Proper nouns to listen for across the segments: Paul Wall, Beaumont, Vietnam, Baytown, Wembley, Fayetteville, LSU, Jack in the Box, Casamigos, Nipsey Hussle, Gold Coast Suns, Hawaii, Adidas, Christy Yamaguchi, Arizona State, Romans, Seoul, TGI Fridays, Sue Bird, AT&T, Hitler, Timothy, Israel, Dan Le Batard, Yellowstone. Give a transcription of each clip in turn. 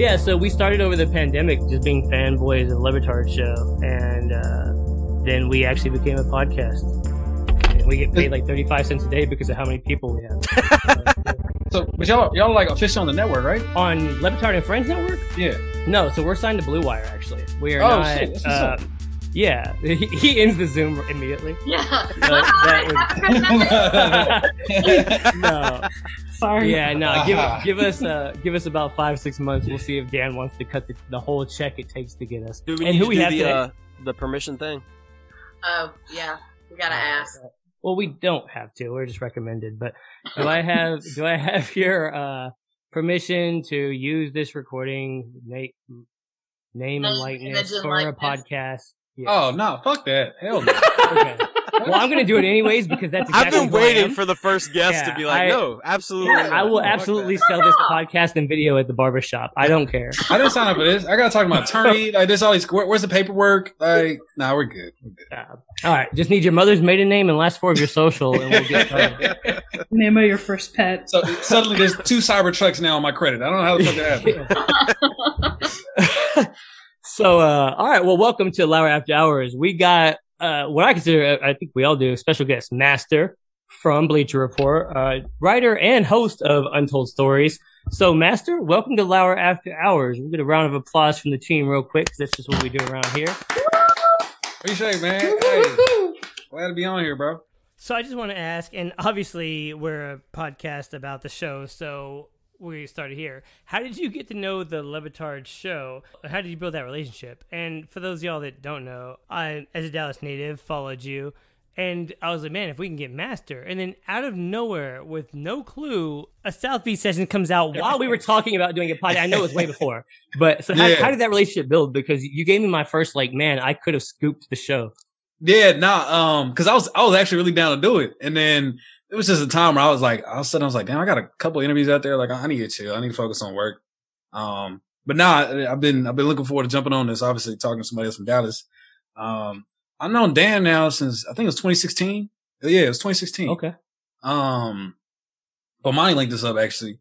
Yeah, so we started over the pandemic just being fanboys of Le Batard show, and then we actually became a podcast. And we get paid like 35 cents a day because of how many people we have. So, but y'all like officially on the network, right? On Le Batard and Friends Network? Yeah. No, so we're signed to Blue Wire, actually. We are not. Shit, that's what's up. Yeah, he ends the Zoom immediately. Yeah. No. Sorry. Yeah, no. Give us about 5-6 months. We'll see if Dan wants to cut the whole check it takes to get us. Dude, and who we have the permission thing. Oh yeah, we gotta ask. Well, we don't have to. We're just recommended. But do I have your permission to use this recording, Nate? Name and likeness for a podcast. Yes. Oh no! Fuck that! Hell no! Okay. Well, I'm gonna do it anyways because that's exactly I've been waiting for the first guest to be like, no, absolutely. Yeah, I will absolutely sell this podcast and video at the barbershop. I don't care. I didn't sign up for this. I gotta talk to my attorney. Like, there's all these. Where's the paperwork? Like, nah, we're good. All right, just need your mother's maiden name and last four of your social, and we'll get started. Name of your first pet. So suddenly, there's 2 Cybertrucks now on my credit. I don't know how the fuck that happened. So, all right. Well, welcome to Lauer After Hours. We got what I consider, I think we all do, special guest Master from Bleacher Report, writer and host of Untold Stories. So, Master, welcome to Lauer After Hours. We'll get a round of applause from the team real quick, because that's just what we do around here. Appreciate it, man. Hey, glad to be on here, bro. So, I just want to ask, and obviously, we're a podcast about the show, so we started here. How did you get to know the Le Batard show? How did you build that relationship? And for those of y'all that don't know, I, as a Dallas native, followed you. And I was like, man, if we can get Master. And then out of nowhere, with no clue, a South Beach session comes out while we were talking about doing a podcast. I know it was way before. But so how did that relationship build? Because you gave me my first, like, man, I could have scooped the show. Yeah, nah, because I was actually really down to do it. And then it was just a time where I was like, all of a sudden I was like, damn, I got a couple interviews out there. Like, I need to chill. I need to focus on work. But nah, I've been looking forward to jumping on this. Obviously, talking to somebody else from Dallas. I've known Dan now since I think it was 2016. Yeah, it was 2016. Okay. Bomani linked us up actually.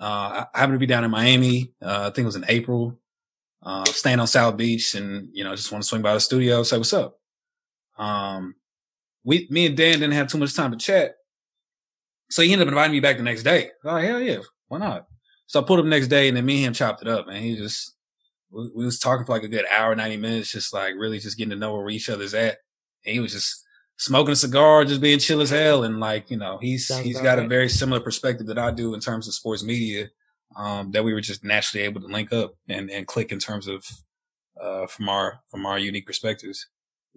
I happened to be down in Miami. I think it was in April. Staying on South Beach, and you know, just want to swing by the studio, say what's up. Me and Dan didn't have too much time to chat. So he ended up inviting me back the next day. Oh, hell yeah. Why not? So I pulled up the next day, and then me and him chopped it up, man. We was talking for like a good hour, 90 minutes, just like really just getting to know where each other's at. And he was just smoking a cigar, just being chill as hell. And like, you know, he's got a very similar perspective that I do in terms of sports media, that we were just naturally able to link up and click in terms of, from our unique perspectives.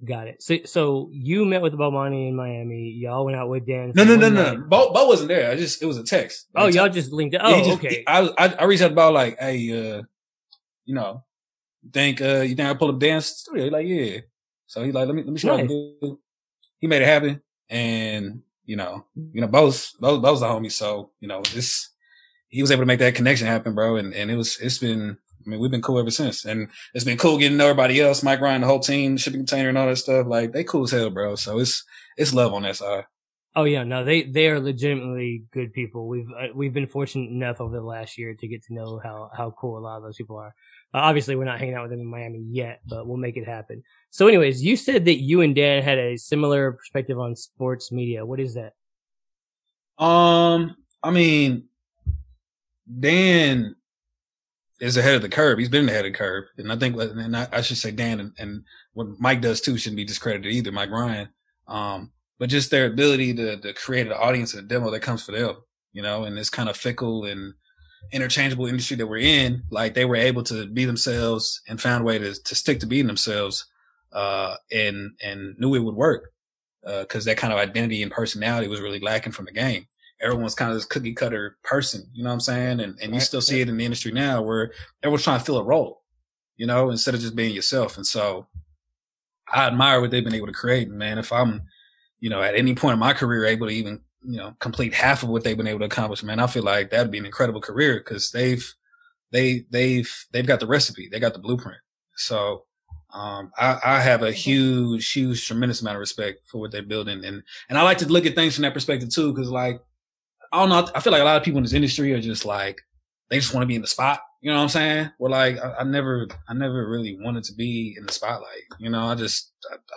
Got it. So you met with Bomani in Miami. Y'all went out with Dan. No. Bo wasn't there. It was a text. Oh, y'all just linked up. Oh, okay. I reached out to Bo like, hey, you know, you think I pull up Dan's studio? He's like, yeah. So he's like, let me show you. He made it happen, and you know, Bo's the homie. So you know, he was able to make that connection happen, bro. And it's been. I mean, we've been cool ever since, and it's been cool getting to know everybody else. Mike Ryan, the whole team, shipping container, and all that stuff. Like, they cool as hell, bro. So it's love on that side. Oh yeah, no, they are legitimately good people. We've been fortunate enough over the last year to get to know how cool a lot of those people are. Obviously, we're not hanging out with them in Miami yet, but we'll make it happen. So, anyways, you said that you and Dan had a similar perspective on sports media. What is that? I mean, Dan is ahead of the curve. He's been ahead of the curve. And I should say Dan and what Mike does too shouldn't be discredited either, Mike Ryan. But just their ability to create an audience and a demo that comes for them, you know, in this kind of fickle and interchangeable industry that we're in, like they were able to be themselves and found a way to stick to being themselves, and knew it would work. 'Cause that kind of identity and personality was really lacking from the game. Everyone's kind of this cookie cutter person, you know what I'm saying? And you still see it in the industry now where everyone's trying to fill a role, you know, instead of just being yourself. And so I admire what they've been able to create. And man, if I'm, you know, at any point in my career able to even, you know, complete half of what they've been able to accomplish, man, I feel like that'd be an incredible career because they've got the recipe. They got the blueprint. So I have a huge, tremendous amount of respect for what they're building. And I like to look at things from that perspective too, because like, I don't know. I feel like a lot of people in this industry are just like, they just want to be in the spot. You know what I'm saying? Well, like I never really wanted to be in the spotlight. You know, I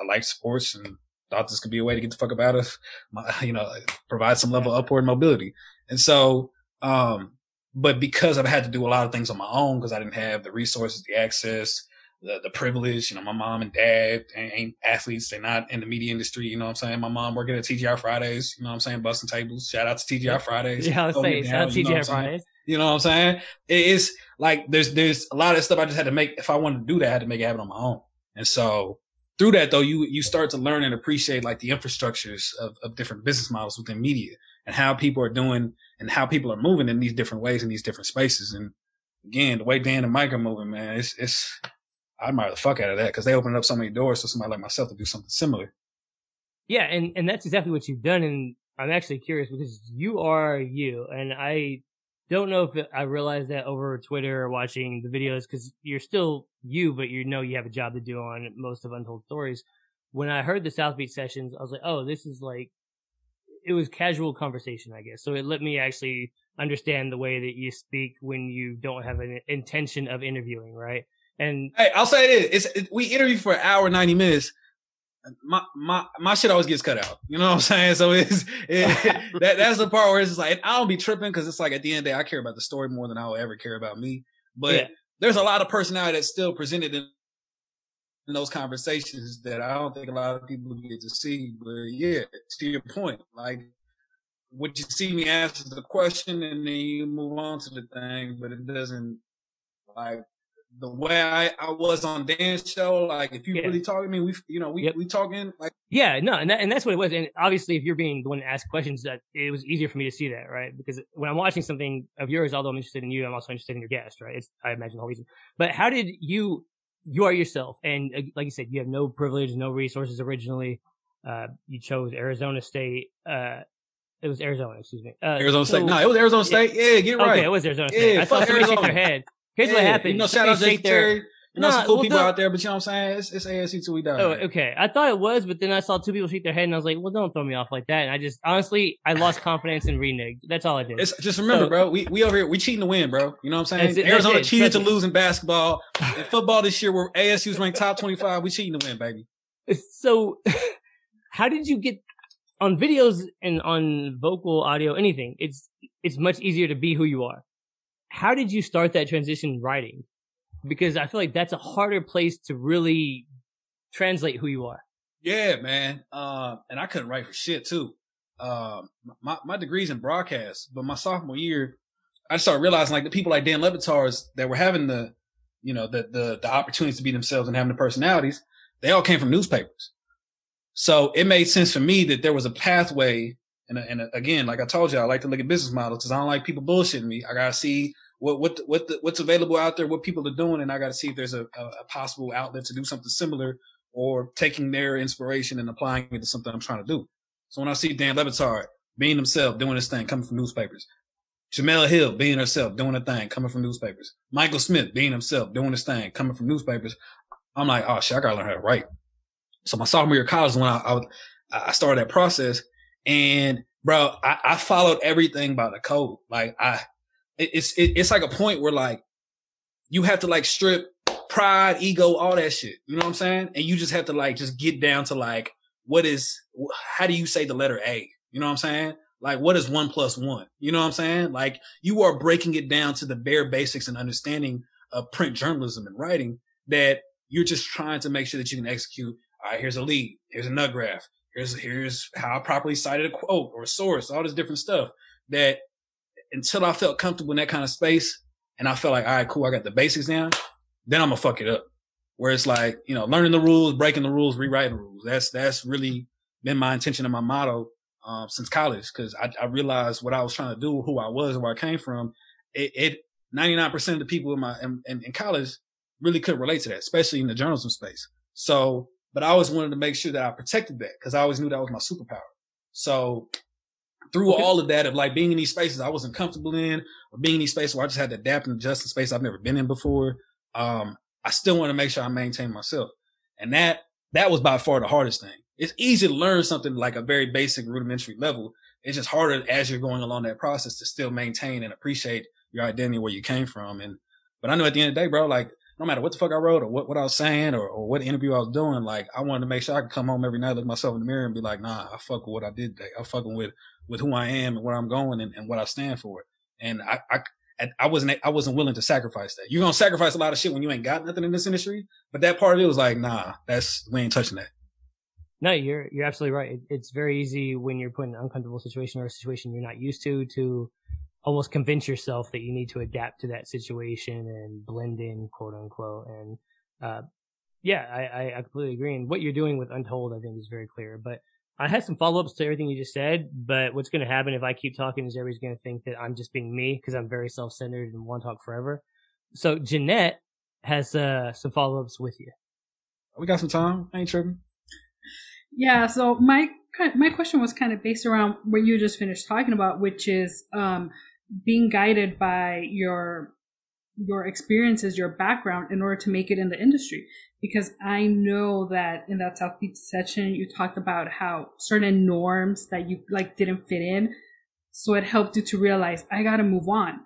liked sports and thought this could be a way to get the fuck up out of my, you know, provide some level of upward mobility. And so, but because I've had to do a lot of things on my own, because I didn't have the resources, the access, the privilege, you know, my mom and dad ain't athletes. They're not in the media industry. You know what I'm saying? My mom working at TGI Fridays, you know what I'm saying? Busting tables. Shout out to TGI Fridays. Yeah, I'll say shout out to TGI Fridays. You know what I'm saying? It's like, there's a lot of stuff I just had to make. If I wanted to do that, I had to make it happen on my own. And so through that though, you start to learn and appreciate like the infrastructures of different business models within media and how people are doing and how people are moving in these different ways in these different spaces. And again, the way Dan and Mike are moving, man, it's I admire the fuck out of that because they opened up so many doors for somebody like myself to do something similar. Yeah, and that's exactly what you've done. And I'm actually curious because you are you, and I don't know if I realized that over Twitter or watching the videos because you're still you, but you know you have a job to do on most of Untold Stories. When I heard the South Beach sessions, I was like, oh, this is like, it was casual conversation, I guess. So it let me actually understand the way that you speak when you don't have an intention of interviewing, right? And hey, I'll say this: we interview for an hour, 90 minutes. My shit always gets cut out. You know what I'm saying? So that's the part where it's just like I don't be tripping because it's like at the end of the day, I care about the story more than I'll ever care about me. But yeah, there's a lot of personality that's still presented in those conversations that I don't think a lot of people get to see. But yeah, to your point, like what you see me answer the question and then you move on to the thing, but it doesn't like. The way I was on Dan's show, like if you really talk to me, we talking like and that's what it was. And obviously, if you're being the one to ask questions, that it was easier for me to see that, right? Because when I'm watching something of yours, although I'm interested in you, I'm also interested in your guest, right? It's I imagine the whole reason. But how did you are yourself, and like you said, you have no privilege, no resources originally. You chose Arizona State. It was Arizona, excuse me. Arizona State. No, it was Arizona State. Yeah, get it right. Okay, it was Arizona State. Yeah, I saw somebody shake their head. Here's what happened. You know, shout out to Terry. You know, some cool people out there, but you know what I'm saying? It's ASC till we die. Oh, okay. I thought it was, but then I saw two people shake their head, and I was like, well, don't throw me off like that. And I just, honestly, I lost confidence and reneged. That's all I did. Just remember, bro, we over here, we cheating to win, bro. You know what I'm saying? Arizona cheated to lose in basketball. In football this year, where ASU's ranked top 25, we cheating to win, baby. So, how did you get on videos and on vocal, audio, anything? It's much easier to be who you are. How did you start that transition writing? Because I feel like that's a harder place to really translate who you are. Yeah, man. And I couldn't write for shit too. My degree's in broadcast, but my sophomore year, I started realizing like the people like Dan Le Batard that were having the, you know, the opportunities to be themselves and having the personalities, they all came from newspapers. So it made sense for me that there was a pathway. And again, like I told you, I like to look at business models because I don't like people bullshitting me. I gotta see what's available out there, what people are doing, and I gotta see if there's a possible outlet to do something similar or taking their inspiration and applying it to something I'm trying to do. So when I see Dan Le Batard being himself, doing his thing, coming from newspapers, Jemele Hill being herself, doing her thing, coming from newspapers, Michael Smith being himself, doing his thing, coming from newspapers, I'm like, oh shit, I gotta learn how to write. So my sophomore year of college, when I started that process. And bro, I followed everything by the code. Like it's like a point where like you have to like strip pride, ego, all that shit. You know what I'm saying? And you just have to like, just get down to like, how do you say the letter A? You know what I'm saying? Like, what is 1 + 1? You know what I'm saying? Like you are breaking it down to the bare basics and understanding of print journalism and writing that you're just trying to make sure that you can execute. All right, here's a lead. Here's a nut graph. Here's how I properly cited a quote or a source, all this different stuff that until I felt comfortable in that kind of space and I felt like, all right, cool, I got the basics down, then I'm gonna fuck it up. Where it's like, you know, learning the rules, breaking the rules, rewriting the rules. That's really been my intention and my motto since college because I realized what I was trying to do, who I was and where I came from. 99% of the people in college really could relate to that, especially in the journalism space. So, but I always wanted to make sure that I protected that because I always knew that was my superpower. So through all of that, of like being in these spaces I wasn't comfortable in, or being in these spaces where I just had to adapt and adjust in space I've never been in before, I still want to make sure I maintain myself. And that was by far the hardest thing. It's easy to learn something like a very basic rudimentary level. It's just harder as you're going along that process to still maintain and appreciate your identity, where you came from. And But I knew at the end of the day, bro, like, no matter what the fuck I wrote or what I was saying or what interview I was doing, like, I wanted to make sure I could come home every night, look myself in the mirror and be like, nah, I fuck with what I did today. I'm fucking with who I am and where I'm going and what I stand for. And I wasn't willing to sacrifice that. You're going to sacrifice a lot of shit when you ain't got nothing in this industry. But that part of it was like, nah, we ain't touching that. No, you're absolutely right. It's very easy when you're put in an uncomfortable situation or a situation you're not used to almost convince yourself that you need to adapt to that situation and blend in, quote unquote. And, yeah, I completely agree. And what you're doing with Untold, I think, is very clear, but I had some follow-ups to everything you just said, but what's going to happen if I keep talking is everybody's going to think that I'm just being me because I'm very self-centered and want to talk forever. So Jeanette has some follow-ups with you. We got some time. I ain't tripping. Yeah, so my question was kind of based around what you just finished talking about, which is being guided by your experiences, your background in order to make it in the industry. Because I know that in that South Beach session, you talked about how certain norms that you like didn't fit in. So it helped you to realize, I got to move on.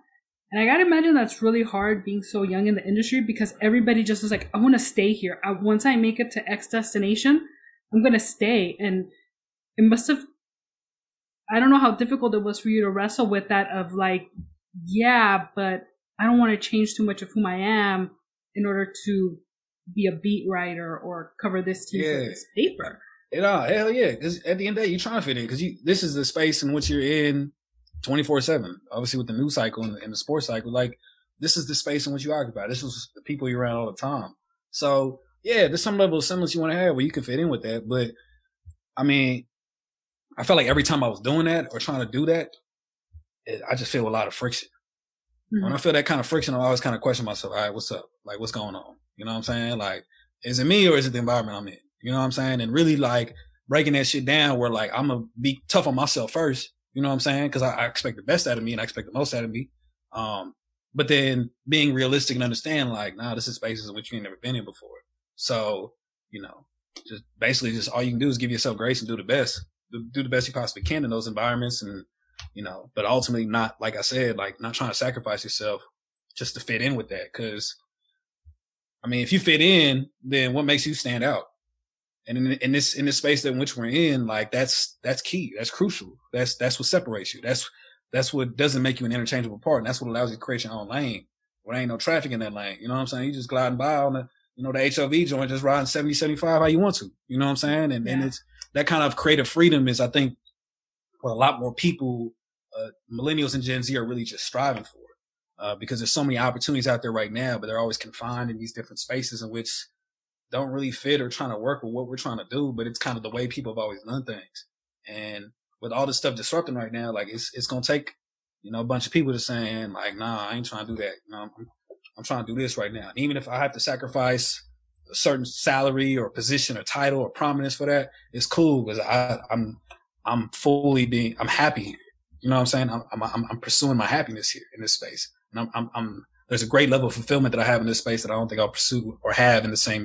And I got to imagine that's really hard being so young in the industry because everybody just was like, I want to stay here. Once I make it to X destination, I'm going to stay. And it must have, I don't know how difficult it was for you to wrestle with that of like, yeah, but I don't want to change too much of whom I am in order to be a beat writer or cover this team for this paper. Hell yeah. Because at the end of the day, you're trying to fit in because this is the space in which you're in 24/7. Obviously, with the news cycle and the sports cycle, like this is the space in which you occupy. This is the people you're around all the time. So yeah, there's some level of semblance you want to have where you can fit in with that. But I mean, I felt like every time I was doing that or trying to do that, I just feel a lot of friction. Mm-hmm. When I feel that kind of friction, I always kind of question myself. All right, what's up? Like, what's going on? You know what I'm saying? Like, is it me or is it the environment I'm in? You know what I'm saying? And really like breaking that shit down where like, I'm going to be tough on myself first. You know what I'm saying? Cause I expect the best out of me and I expect the most out of me. But then being realistic and understand like, nah, this is spaces in which you ain't never been in before. So, you know, just basically just all you can do is give yourself grace and do the best, you possibly can in those environments. And, you know, but ultimately not, like I said, like not trying to sacrifice yourself just to fit in with that. Cause I mean, if you fit in, then what makes you stand out? And in this space that in which we're in, like that's key. That's crucial. That's what separates you. That's what doesn't make you an interchangeable part. And that's what allows you to create your own lane. Where there ain't no traffic in that lane. You know what I'm saying? You just gliding by on the, you know, the HLV joint, just riding 70, 75 how you want to. You know what I'm saying? And then it's that kind of creative freedom is, I think, what a lot more people, millennials and Gen Z are really just striving for. Because there's so many opportunities out there right now, but they're always confined in these different spaces in which don't really fit or trying to work with what we're trying to do. But it's kind of the way people have always done things. And with all this stuff disrupting right now, like it's going to take, you know, a bunch of people just saying like, nah, I ain't trying to do that. You know, I'm trying to do this right now. And even if I have to sacrifice a certain salary or position or title or prominence for that, it's cool because I'm fully being, I'm happy. You know what I'm saying? I'm pursuing my happiness here in this space. And there's a great level of fulfillment that I have in this space that I don't think I'll pursue or have in the same,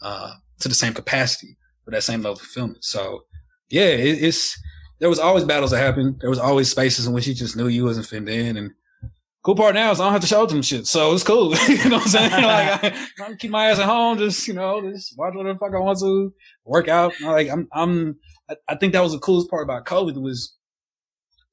to the same capacity or that same level of fulfillment. So yeah, there was always battles that happened. There was always spaces in which you just knew you wasn't fitting in. And cool part now is I don't have to show them shit. So it's cool. You know what I'm saying? Like I can keep my ass at home. Just, you know, just watch whatever the fuck I want to work out. Like I think that was the coolest part about COVID was,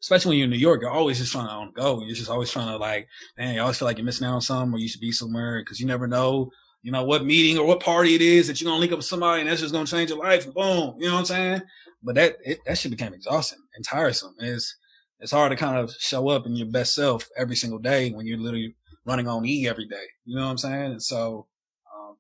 especially when you're in New York, you're always just trying to go. You're just always trying to like, man, you always feel like you're missing out on something or you should be somewhere because you never know, you know, what meeting or what party it is that you're going to link up with somebody and that's just going to change your life. And boom. You know what I'm saying? But that shit became exhausting and tiresome. And it's hard to kind of show up in your best self every single day when you're literally running on E every day. You know what I'm saying? And so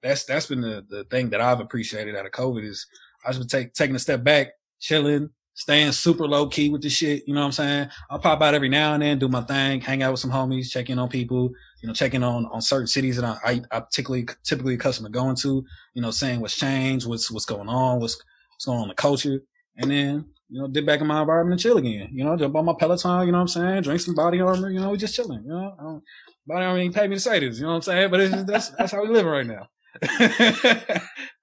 that's been the thing that I've appreciated out of COVID is I just been taking a step back, chilling, staying super low key with the shit. You know what I'm saying? I'll pop out every now and then, do my thing, hang out with some homies, check in on people, you know, checking on certain cities that I typically accustomed to going to, you know, saying what's changed, what's going on, what's going on in the culture. And then, you know, dip back in my environment and chill again, you know, jump on my Peloton, you know what I'm saying? Drink some Body Armor, you know, we just chilling, you know, Body Armor ain't pay me to say this, you know what I'm saying? But it's just, that's how we live right now.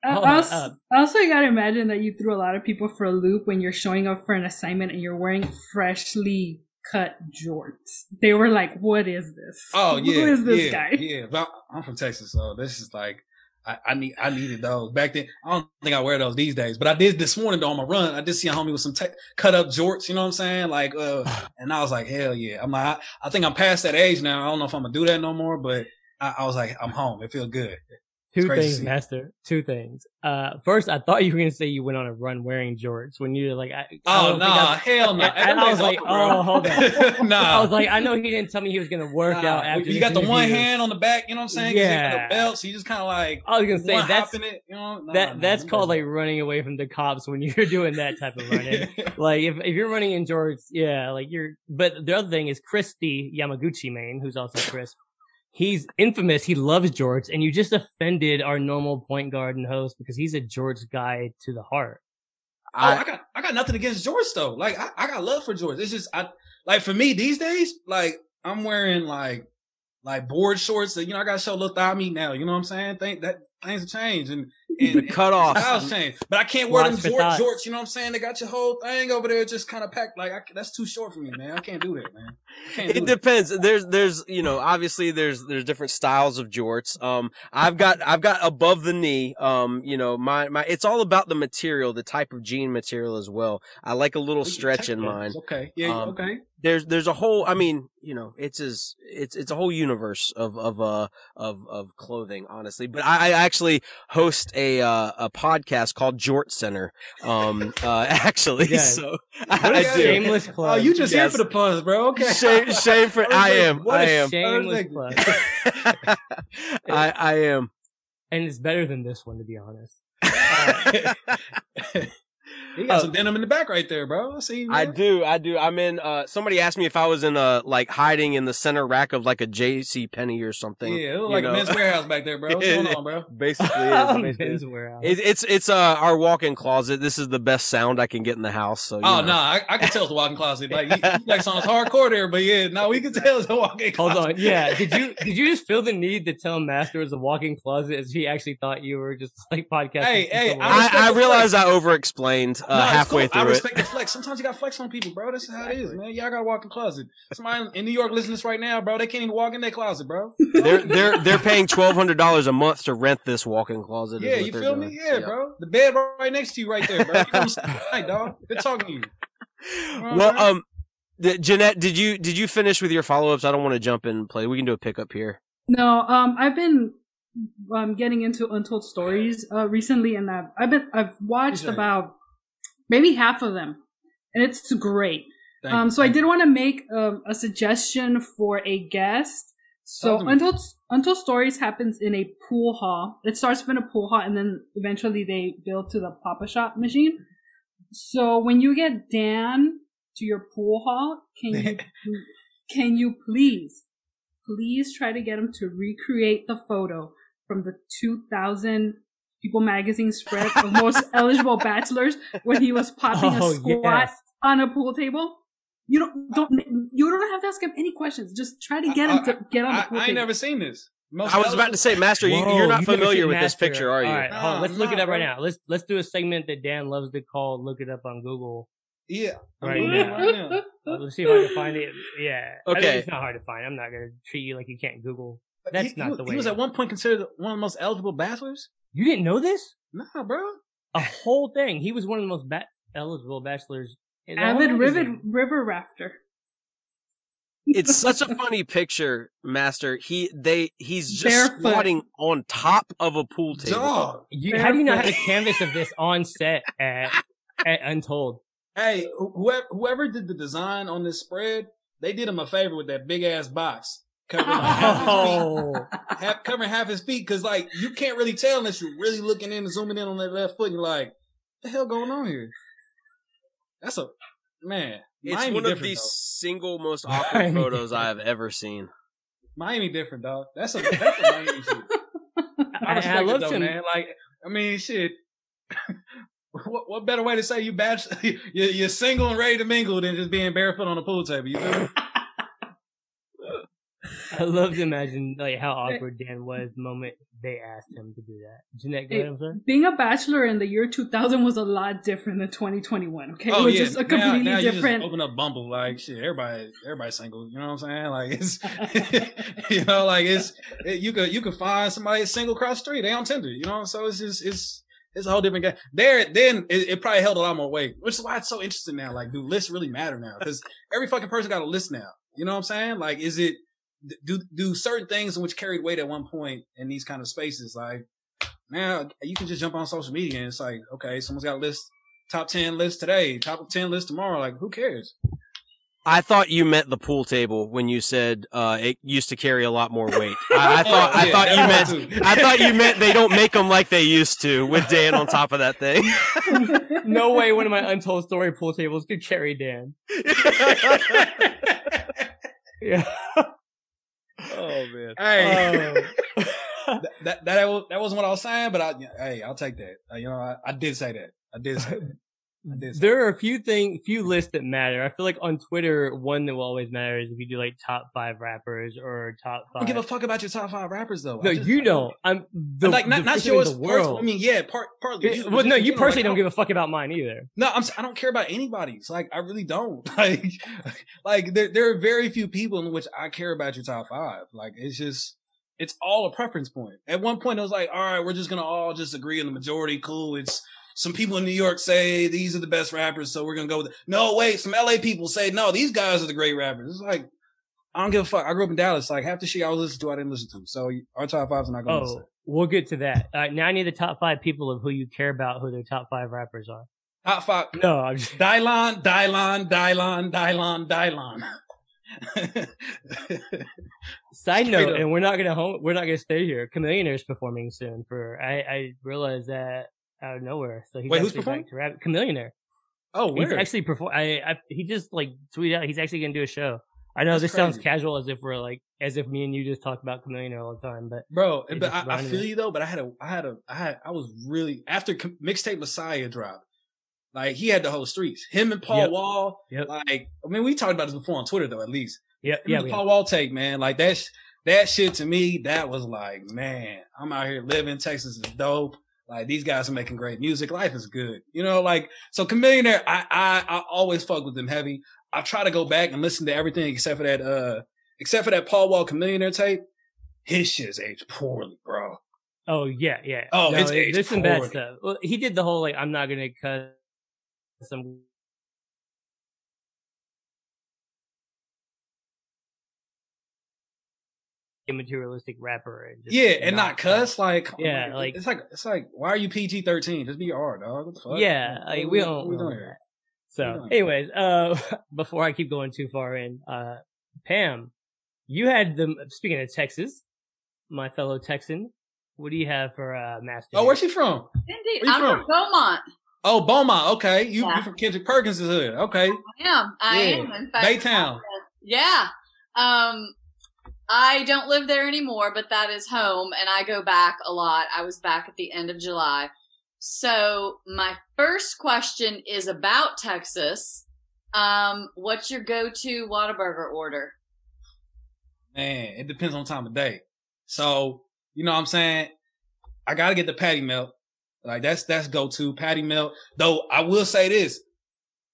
I also gotta imagine that you threw a lot of people for a loop when you're showing up for an assignment and you're wearing freshly cut jorts. They were like, what is this? Oh, yeah. Who is this guy? Yeah, but I'm from Texas, so this is like, I needed those back then. I don't think I wear those these days, but I did this morning on my run. I did see a homie with some cut up jorts. You know what I'm saying? Like, and I was like, hell yeah. I'm like, I think I'm past that age now. I don't know if I'm gonna do that no more, but I was like, I'm home. It feels good. Two things, Master. Two things. First, I thought you were gonna say you went on a run wearing jorts when you were like, hell no. I was like, oh, hold on. Nah. I was like, I know he didn't tell me he was gonna work out after. You got the one hand on the back, you know what I'm saying? Yeah. The belt, so you just kind of like. I was gonna say that's it, you know? That's called like running away from the cops when you're doing that type of running. Like if you're running in jorts, yeah, like you're. But the other thing is Christy Yamaguchi, man, who's also Chris. He's infamous. He loves jorts, and you just offended our normal point guard and host because he's a jorts guy to the heart. I got nothing against jorts though. Like I got love for jorts. It's just like for me these days, like I'm wearing like board shorts. That, you know, I got to show a little thigh meat now. You know what I'm saying? Things have changed and the cutoffs, styles change. But I can't wear them jorts. You know what I'm saying? They got your whole thing over there, just kind of packed. Like that's too short for me, man. I can't do that, man. It depends. That. There's, you know, obviously there's different styles of jorts. I've got above the knee. You know, my it's all about the material, the type of jean material as well. I like a little stretch in mine. Okay, yeah, okay. There's a whole, I mean, you know, it's a whole universe of clothing, honestly. But I actually host a podcast called Jort Center. Actually, yeah. So I do. Shameless plug. Oh, you just here for the puns, bro? Okay. Shame for I am. Shameless plug. I am. And it's better than this one, to be honest. You got some denim in the back right there, bro. I see you, man. I do. I'm in, somebody asked me if I was in like hiding in the center rack of like a JCPenney or something. Yeah, it was like a men's warehouse back there, bro. What's going on, bro? Basically men's warehouse. It's our walk-in closet. This is the best sound I can get in the house. So, I can tell it's a walk-in closet. Like, you like sounds hardcore there, but yeah, no, we can tell it's a walk-in closet. Hold on. Yeah. Did you just feel the need to tell Master it was a walk-in closet as he actually thought you were just like podcasting? Hey, I realized I over-explained. No, halfway cool. Through I respect the flex. Sometimes you got flex on people, bro. That's how it is, man. Y'all got to walk in closet. Somebody in New York listening right now, bro, they can't even walk in their closet, bro. They're paying $1,200 a month to rent this walk-in closet. Yeah, you feel me? Yeah, bro. The bed right next to you, right there, bro. You come right, dog. They're talking to you. Well, Jeanette, did you finish with your follow-ups? I don't want to jump in and play. We can do a pickup here. No, I've been getting into Untold Stories recently, and I've watched about maybe half of them, and it's great. So I did want to make a suggestion for a guest. So Untold Stories happens in a pool hall. It starts from a pool hall, and then eventually they build to the Papa Shop machine. So when you get Dan to your pool hall, can you please try to get him to recreate the photo from the 2000 People Magazine spread of most eligible bachelors when he was popping a squat on a pool table. You don't have to ask him any questions. Just try to get him to get on the pool table. I ain't never seen this. I was about to say, Master, you're not familiar with this picture, are you? All right, let's look it up right now. Let's do a segment that Dan loves to call "Look It Up on Google." Yeah. Right now. Let's see if I can find it. Yeah. Okay. I mean, it's not hard to find. I'm not gonna treat you like you can't Google. That's not the way. He was at one point considered one of the most eligible bachelors. You didn't know this? Nah, bro. A whole thing. He was one of the most eligible bachelors. Avid river rafter. It's such a funny picture, Master. He's just barefoot, squatting on top of a pool table. Dog, how do you not have a canvas of this on set at Untold? Hey, whoever did the design on this spread, they did him a favor with that big ass box. Covering half his feet, because like you can't really tell unless you're really looking in and zooming in on that left foot. And you're like, "What the hell going on here?" That's a man. It's Miami one of the single most awkward Miami photos I have ever seen. Miami different, dog. That's a Miami shit. I love it, though, man. Like, I mean, shit. What better way to say you're single and ready to mingle than just being barefoot on a pool table? You feel me? I love to imagine like how awkward Dan was the moment they asked him to do that. Jeanette, go ahead, I'm sorry. Being a bachelor in the year 2000 was a lot different than 2021. Okay, oh, it was just a completely now different. You just open up Bumble, like shit. Everybody's single. You know what I'm saying? Like it's, you know, like it's you could find somebody single across the street. They on Tinder. You know, so it's just it's a whole different game. There, then it probably held a lot more weight, which is why it's so interesting now. Like, do lists really matter now? Because every fucking person got a list now. You know what I'm saying? Like, is it do certain things which carried weight at one point in these kind of spaces? Like now, you can just jump on social media and it's like, okay, someone's got a list, top 10 list today, top 10 list tomorrow. Like, who cares? I thought you meant the pool table when you said it used to carry a lot more weight. I thought you meant they don't make them like they used to with Dan on top of that thing. No way, one of my Untold Story pool tables could carry Dan. Yeah. Oh man. Hey. That wasn't what I was saying, but I'll take that. You know, I did say that. There are a few lists that matter. I feel like on Twitter, one that will always matter is if you do like top 5 rappers or top 5. I don't give a fuck about your top 5 rappers though. No, you don't. I'm like not yours. The world. I mean, yeah, partly. Well, no, you personally don't give a fuck about mine either. No, I don't care about anybody's. Like, I really don't. Like there are very few people in which I care about your top 5. Like, it's just. It's all a preference point. At one point, it was like, all right, we're just going to all just agree on the majority. Cool. It's some people in New York say these are the best rappers, so we're going to go with it. No, wait. Some LA people say, no, these guys are the great rappers. It's like, I don't give a fuck. I grew up in Dallas. Like, half the shit I was listening to, I didn't listen to. So our top 5's not going to listen. We'll get to that. Now I need the top 5 people of who you care about, who their top 5 rappers are. Top 5. No, I'm just. Dylon. Side note, and we're not gonna stay here. Chamillionaire is performing soon. I realized that out of nowhere. So he's wait, actually back to rap. Chamillionaire. Oh, where? He's actually he just like tweeted out he's actually gonna do a show. I know this sounds casual, as if we're like, as if me and you just talk about Chamillionaire all the time, but bro, but I feel you though. But I was really after Mixtape Messiah dropped. Like, he had the whole streets. Him and Paul Wall. Yep. Like, I mean, we talked about this before on Twitter, though, at least. Yep. Yeah. The Paul Wall take, man. Like, that shit to me, that was like, man, I'm out here living. Texas is dope. Like, these guys are making great music. Life is good. You know, like, so Chamillionaire, I always fuck with them heavy. I try to go back and listen to everything except for that Paul Wall Chamillionaire tape. His shit's aged poorly, bro. Oh, yeah, yeah. Oh, no, it's aged there's poorly. Some bad stuff. Well, he did the whole, like, I'm not going to cuss. Some immaterialistic rapper and just and not cuss like like it's like why are you PG-13? Just be R, dog. What the fuck? Yeah, like, we don't hear. So anyways, before I keep going too far in, Pam, you had the speaking of Texas, my fellow Texan, what do you have for Master? Oh, where's she from? Indeed, I'm from Beaumont. Oh, Beaumont. Okay. You're from Kendrick Perkins' hood. Okay. I am. In fact, Baytown. Yeah. I don't live there anymore, but that is home, and I go back a lot. I was back at the end of July. So my first question is about Texas. What's your go-to Whataburger order? Man, it depends on time of day. So, you know what I'm saying? I got to get the patty melt. Like that's go to patty melt. Though I will say this,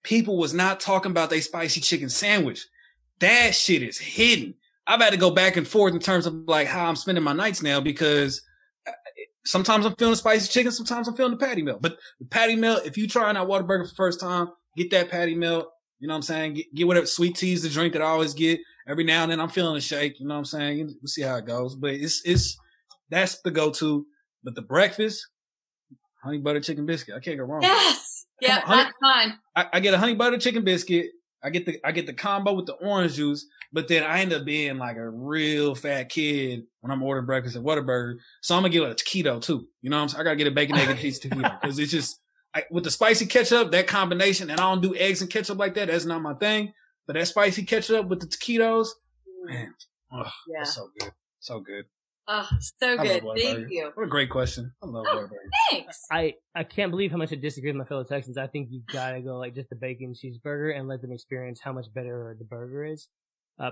people was not talking about they spicy chicken sandwich. That shit is hidden. I've had to go back and forth in terms of like how I'm spending my nights now, because sometimes I'm feeling spicy chicken, sometimes I'm feeling the patty melt. But the patty melt, if you trying out Whataburger for the first time, get that patty melt. You know what I'm saying? Get whatever sweet tea's the drink that I always get. Every now and then I'm feeling a shake. You know what I'm saying? We'll see how it goes. But that's the go to. But the breakfast. Honey butter chicken biscuit. I can't go wrong. Yes. Yeah, that's fine. I get a honey butter chicken biscuit. I get the combo with the orange juice, but then I end up being like a real fat kid when I'm ordering breakfast at Whataburger. So I'm gonna get a taquito too. You know what I'm saying? I gotta get a bacon, egg, and cheese taquito. Because it's just with the spicy ketchup, that combination, and I don't do eggs and ketchup like that. That's not my thing. But that spicy ketchup with the taquitos, man, that's so good. So good. Oh, so good. Thank you. What a great question. I love Whataburger. Thanks. I can't believe how much I disagree with my fellow Texans. I think you've got to go like just the bacon cheeseburger and let them experience how much better the burger is.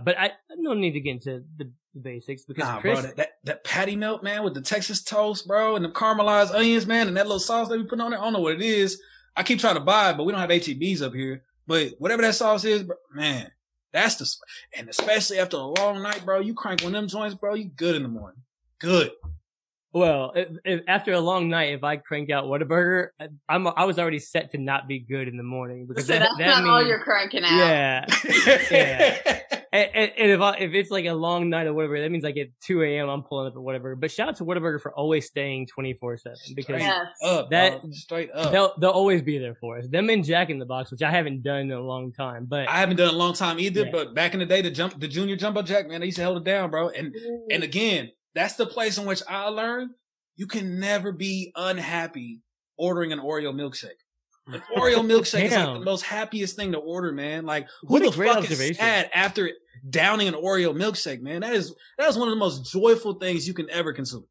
But I no need to get into the basics because Chris, bro, that patty melt, man, with the Texas toast, bro, and the caramelized onions, man, and that little sauce that we put on it. I don't know what it is. I keep trying to buy it, but we don't have ATBs up here. But whatever that sauce is, bro, man, that's the and especially after a long night, bro, you crank one of them joints, bro, you good in the morning, good. Well, if after a long night, if I crank out Whataburger, I was already set to not be good in the morning because so that's that not means, all you're cranking out. Yeah, yeah. And if it's like a long night or whatever, that means like at 2 a.m. I'm pulling up at whatever. But shout out to Whataburger for always staying 24/7 because straight up. They'll always be there for us. Them and Jack in the Box, which I haven't done in a long time, but I haven't done in a long time either. Yeah. But back in the day, the junior jumbo jack, man, they used to hold it down, bro. And again, that's the place in which I learned you can never be unhappy ordering an Oreo milkshake. An Oreo milkshake is like the most happiest thing to order, man. Like, who the fuck is sad after downing an Oreo milkshake, man? That is one of the most joyful things you can ever consume.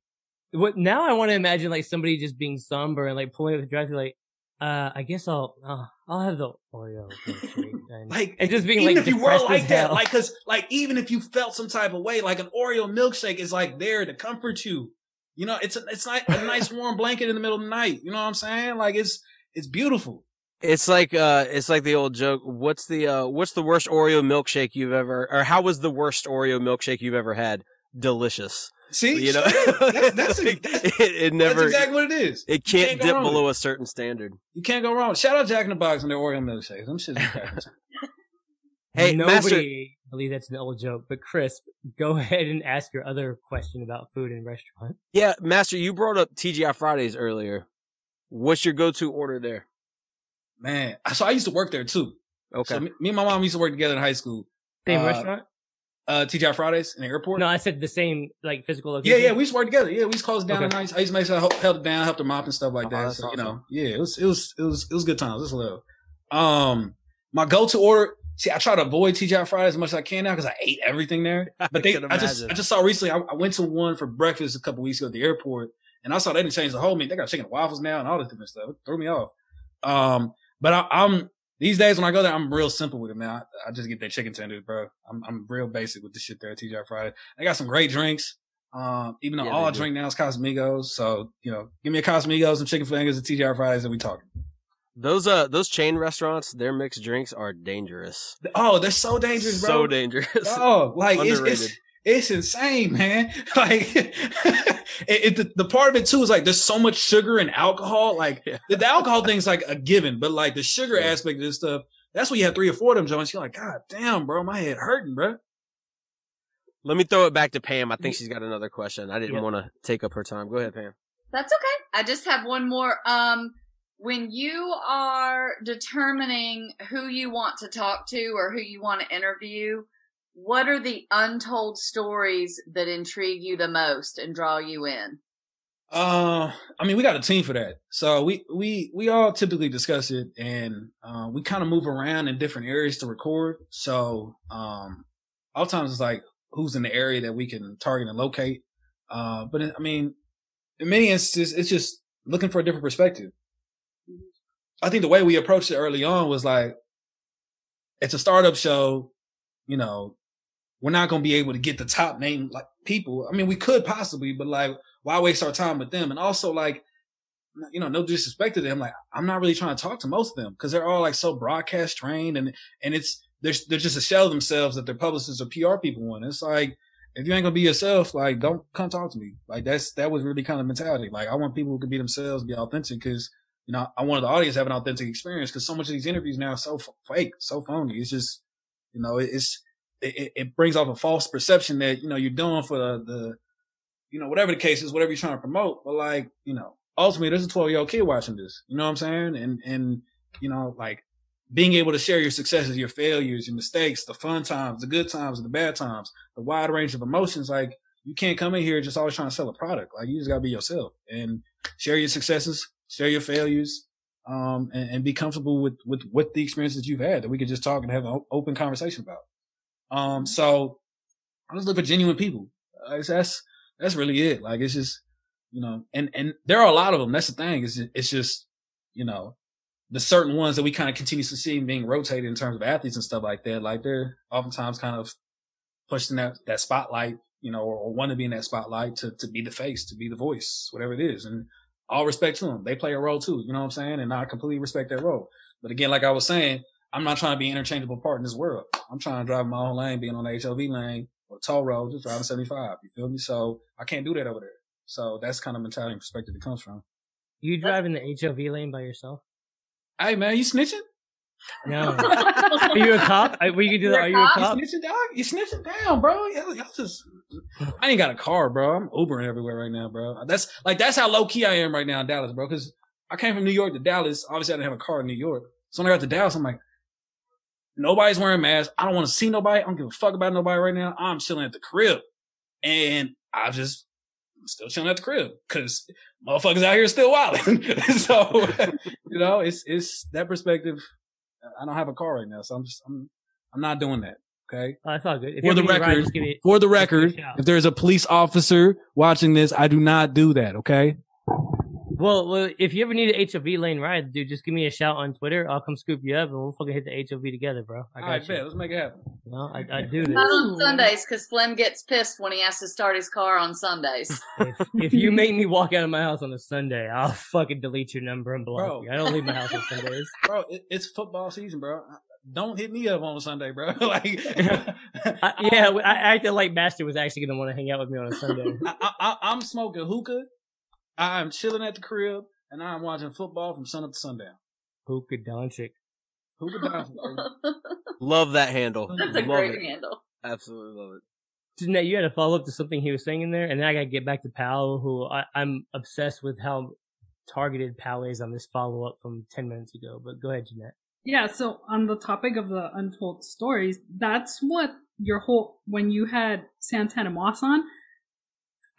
What now? I want to imagine like somebody just being somber and like pulling up the drive through, like, I guess I'll have the Oreo milkshake. And, like, and just being even like, if you were like that, like, cause like even if you felt some type of way, like an Oreo milkshake is like there to comfort you. You know, it's like a nice warm blanket in the middle of the night. You know what I'm saying? Like it's beautiful. It's like the old joke. What's the worst Oreo milkshake you've ever, or how was the worst Oreo milkshake you've ever had? Delicious. See, you know, that's exactly what it is. It can't dip below a certain standard. You can't go wrong. Shout out Jack in the Box and their Oreo milkshakes. Them shit's crazy. Hey, nobody believe that's an old joke, but Chris, go ahead and ask your other question about food and restaurant. Yeah, Master, you brought up TGI Fridays earlier. What's your go-to order there? Man, so I used to work there too. Okay, so me and my mom used to work together in high school. Same restaurant. TGI Fridays in the airport. No, I said the same like physical location. Yeah, we used to work together. Yeah, we used to close down. Okay. Nights. I used to make sure I held it down, helped her mop and stuff like that. So awesome. You know, yeah, it was good times. It was love. My go-to order. See, I try to avoid TGI Fridays as much as I can now because I ate everything there. But I just saw recently. I went to one for breakfast a couple weeks ago at the airport, and I saw they didn't change the whole meat. They got chicken and waffles now and all this different stuff. It threw me off. But I'm. These days when I go there, I'm real simple with it, man. I just get their chicken tenders, bro. I'm real basic with the shit there at TGI Friday. They got some great drinks. Even though all I drink now is Casamigos. So, you know, give me a Casamigos and chicken fingers at TGI Fridays and we talking. Those chain restaurants, their mixed drinks are dangerous. Oh, they're so dangerous, bro. So dangerous. Oh, like it's insane, man. Like the part of it too is like there's so much sugar and alcohol. Like the alcohol thing's like a given, but like the sugar aspect of this stuff, that's when you have 3 or 4 of them joints. You're like, God damn, bro, my head hurting, bro. Let me throw it back to Pam. I think she's got another question. I didn't want to take up her time. Go ahead, Pam. That's okay. I just have one more. When you are determining who you want to talk to or who you want to interview, what are the untold stories that intrigue you the most and draw you in? I mean, we got a team for that. So we all typically discuss it and, we kind of move around in different areas to record. So, all times it's like, who's in the area that we can target and locate. But I mean, in many instances, it's just looking for a different perspective. I think the way we approached it early on was like, it's a startup show, you know, we're not going to be able to get the top name like people. I mean, we could possibly, but like, why waste our time with them? And also like, you know, no disrespect to them. Like, I'm not really trying to talk to most of them because they're all like so broadcast trained and they're just a shell of themselves that their publicists or PR people want. It's like, if you ain't going to be yourself, like, don't come talk to me. Like that was really kind of mentality. Like I want people who can be themselves, be authentic because, you know, I wanted the audience to have an authentic experience because so much of these interviews now are so fake, so phony. It's just, you know, it brings off a false perception that, you know, you're doing for the you know, whatever the case is, whatever you're trying to promote. But like, you know, ultimately there's a 12-year-old kid watching this, you know what I'm saying? And, you know, like being able to share your successes, your failures, your mistakes, the fun times, the good times, the bad times, the wide range of emotions. Like you can't come in here just always trying to sell a product. Like you just gotta be yourself and share your successes, share your failures. And be comfortable with the experiences you've had that we could just talk and have an open conversation about. So I just look for genuine people. That's really it. Like, it's just, you know, and there are a lot of them. That's the thing. It's just, you know, the certain ones that we kind of continue to see being rotated in terms of athletes and stuff like that. Like they're oftentimes kind of pushing that spotlight, you know, or want to be in that spotlight to be the face, to be the voice, whatever it is. And all respect to them. They play a role too. You know what I'm saying? And I completely respect that role. But again, like I was saying, I'm not trying to be an interchangeable part in this world. I'm trying to drive my own lane, being on the HOV lane or toll road, just driving 75. You feel me? So I can't do that over there. So that's kind of mentality and perspective it comes from. You driving the HOV lane by yourself? Hey man, you snitching? No. Are you a cop? Are you a cop? You snitching, dog? You snitching down, bro. Y'all just, I ain't got a car, bro. I'm Ubering everywhere right now, bro. That's how low key I am right now in Dallas, bro. Cause I came from New York to Dallas. Obviously I didn't have a car in New York. So when I got to Dallas, I'm like, nobody's wearing masks. I don't want to see nobody. I don't give a fuck about nobody right now. I'm chilling at the crib. And I just, I'm still chilling at the crib because motherfuckers out here still wilding. So, you know, it's that perspective. I don't have a car right now, so I'm not doing that. Okay. That's all good. For the record, if there's a police officer watching this, I do not do that. Okay. Well, if you ever need an HOV lane ride, dude, just give me a shout on Twitter. I'll come scoop you up, and we'll fucking hit the HOV together, bro. All right, man, let's make it happen. No, I do this. Not on Sundays, because Flynn gets pissed when he has to start his car on Sundays. If you make me walk out of my house on a Sunday, I'll fucking delete your number and block you. I don't leave my house on Sundays. Bro, it's football season, bro. Don't hit me up on a Sunday, bro. Like, I acted like Bastard was actually going to want to hang out with me on a Sunday. I'm smoking hookah. I'm chilling at the crib, and I'm watching football from sun up to sundown. Hookah Doncic. Hookah Doncic. Love that handle. That's a great handle. Absolutely love it. So, Nate, you had a follow-up to something he was saying in there, and then I got to get back to Powell, who I'm obsessed with how targeted Powell is on this follow-up from 10 minutes ago. But go ahead, Jeanette. Yeah, so on the topic of the Untold Stories, that's what your whole... When you had Santana Moss on...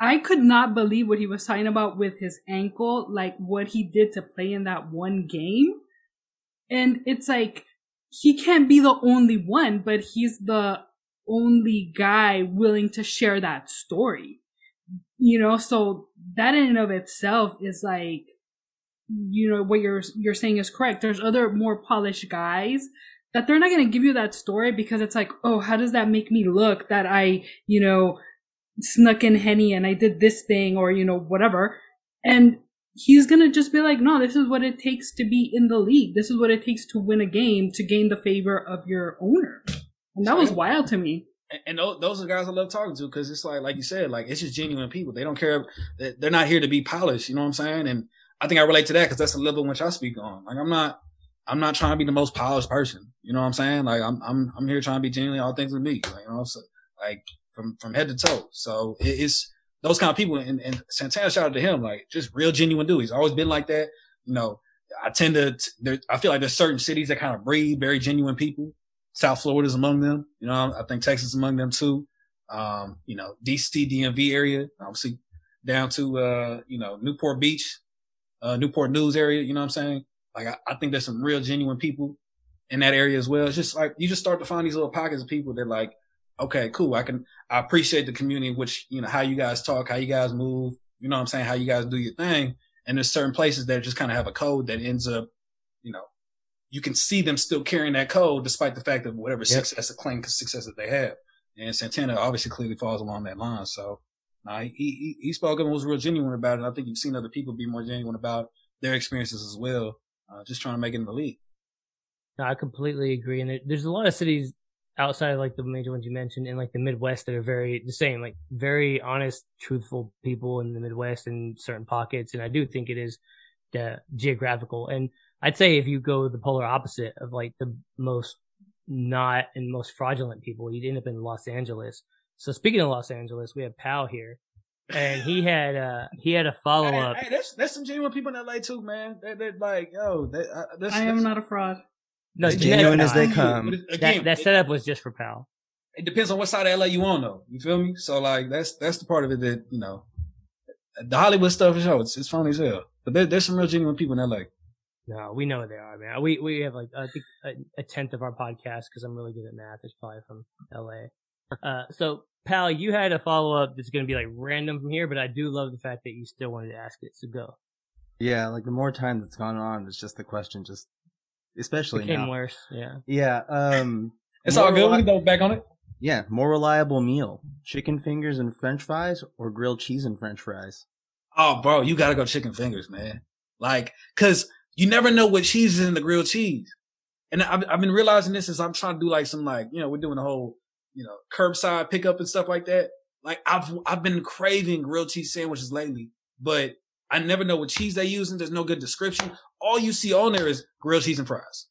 I could not believe what he was talking about with his ankle, like what he did to play in that one game. And it's like, he can't be the only one, but he's the only guy willing to share that story. You know, so that in and of itself is like, you know, what you're saying is correct. There's other more polished guys that they're not going to give you that story because it's like, oh, how does that make me look that I, you know, snuck in Henny and I did this thing or, you know, whatever. And he's going to just be like, no, this is what it takes to be in the league. This is what it takes to win a game, to gain the favor of your owner. And that was wild to me. And those are the guys I love talking to because it's like you said, like it's just genuine people. They don't care. They're not here to be polished. You know what I'm saying? And I think I relate to that because that's the level in which I speak on. Like I'm not trying to be the most polished person. You know what I'm saying? Like I'm here trying to be genuinely all things with me. Like, you know, so, like from head to toe. So it's those kind of people. And Santana, shout out to him, like just real genuine dude. He's always been like that. You know, I feel like there's certain cities that kind of breed very genuine people. South Florida's among them. You know, I think Texas is among them too. You know, DC, DMV area, obviously down to, you know, Newport Beach, Newport News area. You know what I'm saying? Like, I think there's some real genuine people in that area as well. It's just like, you just start to find these little pockets of people that like, okay, cool. I appreciate the community, which, you know, how you guys talk, how you guys move, you know what I'm saying? How you guys do your thing. And there's certain places that just kind of have a code that ends up, you know, you can see them still carrying that code despite the fact of whatever success, acclaim success that they have. And Santana obviously clearly falls along that line. So he spoke and was real genuine about it. And I think you've seen other people be more genuine about their experiences as well. Just trying to make it in the league. No, I completely agree. And there's a lot of cities outside of like the major ones you mentioned and like the Midwest that are very the same, like very honest, truthful people in the Midwest in certain pockets. And I do think it is geographical. And I'd say if you go the polar opposite of like the most not and most fraudulent people, you'd end up in Los Angeles. So speaking of Los Angeles, we have Powell here. And he had a follow up. Hey, there's some genuine people in LA too, man. They're like, yo, I am not a fraud. No, as genuine as they come. Again, that setup was just for Powell. It depends on what side of LA you on, though. You feel me? So, like, that's the part of it that, you know, the Hollywood stuff is, it's funny as hell. But there's some real genuine people in LA. No, we know they are, man. We have, like, I think a tenth of our podcast, because I'm really good at math, is probably from LA. So, Powell, you had a follow-up that's going to be, like, random from here, but I do love the fact that you still wanted to ask it, so go. Yeah, like, the more time that's gone on, it's just the question especially now. It became worse, yeah. Yeah. It's all good. We can go back on it. Yeah, more reliable meal. Chicken fingers and french fries or grilled cheese and french fries? Oh, bro, you got to go chicken fingers, man. Like, because you never know what cheese is in the grilled cheese. And I've been realizing this as I'm trying to do like some like, you know, we're doing the whole, you know, curbside pickup and stuff like that. Like I've been craving grilled cheese sandwiches lately, but I never know what cheese they use and there's no good description. All you see on there is grilled cheese and fries.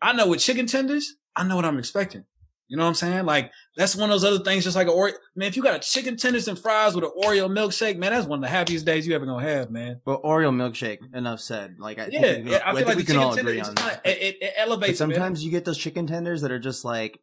I know with chicken tenders, I know what I'm expecting. You know what I'm saying? Like that's one of those other things, just like an Oreo. Man, if you got a chicken tenders and fries with an Oreo milkshake, man, that's one of the happiest days you ever gonna have, man. But Oreo milkshake, enough said. Like I think we can all agree on that. It elevates. But sometimes you get those chicken tenders that are just like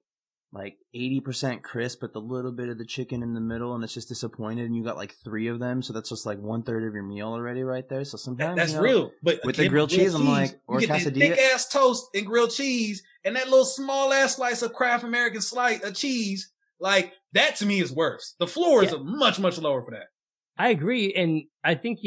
80% crisp, but the little bit of the chicken in the middle, and it's just disappointed. And you got like three of them, so that's just like 1/3 of your meal already right there. So sometimes that's, you know, real. But with the grilled cheese, I'm like, or you get quesadilla, thick ass toast and grilled cheese, and that little small ass slice of Kraft American slice of cheese, like that to me is worse. The floor is much lower for that. I agree, and I think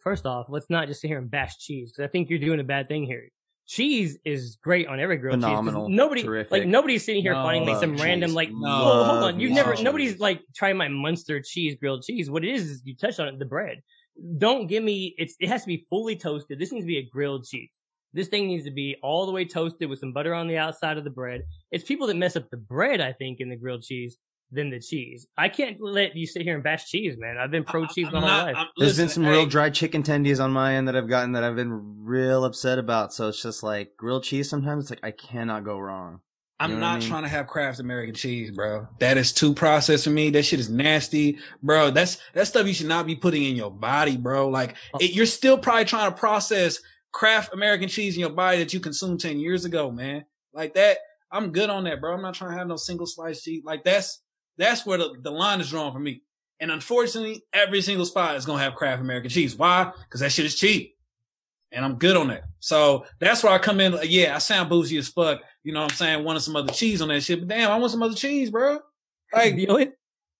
first off, let's not just sit here and bash cheese because I think you're doing a bad thing here. Cheese is great on every grilled cheese. Nobody's sitting here finding like some random like. Nobody's like trying my Munster cheese grilled cheese. What it is you touched on it, the bread. Don't give me it has to be fully toasted. This needs to be a grilled cheese. This thing needs to be all the way toasted with some butter on the outside of the bread. It's people that mess up the bread, I think, in the grilled cheese than the cheese. I can't let you sit here and bash cheese, man. I've been pro cheese my whole life. There's been some real dry chicken tendies on my end that I've gotten that I've been real upset about. So it's just like grilled cheese sometimes, it's like I cannot go wrong. I'm not trying to have Kraft American cheese, bro. That is too processed for me. That shit is nasty, bro. That's stuff you should not be putting in your body, bro. Like you're still probably trying to process Kraft American cheese in your body that you consumed 10 years ago, man. Like that, I'm good on that, bro. I'm not trying to have no single slice cheese. Like that's where the line is drawn for me. And unfortunately, every single spot is going to have Kraft American cheese. Why? Because that shit is cheap. And I'm good on that. So that's where I come in. Like, yeah, I sound bougie as fuck. You know what I'm saying? Wanting some other cheese on that shit. But damn, I want some other cheese, bro. Like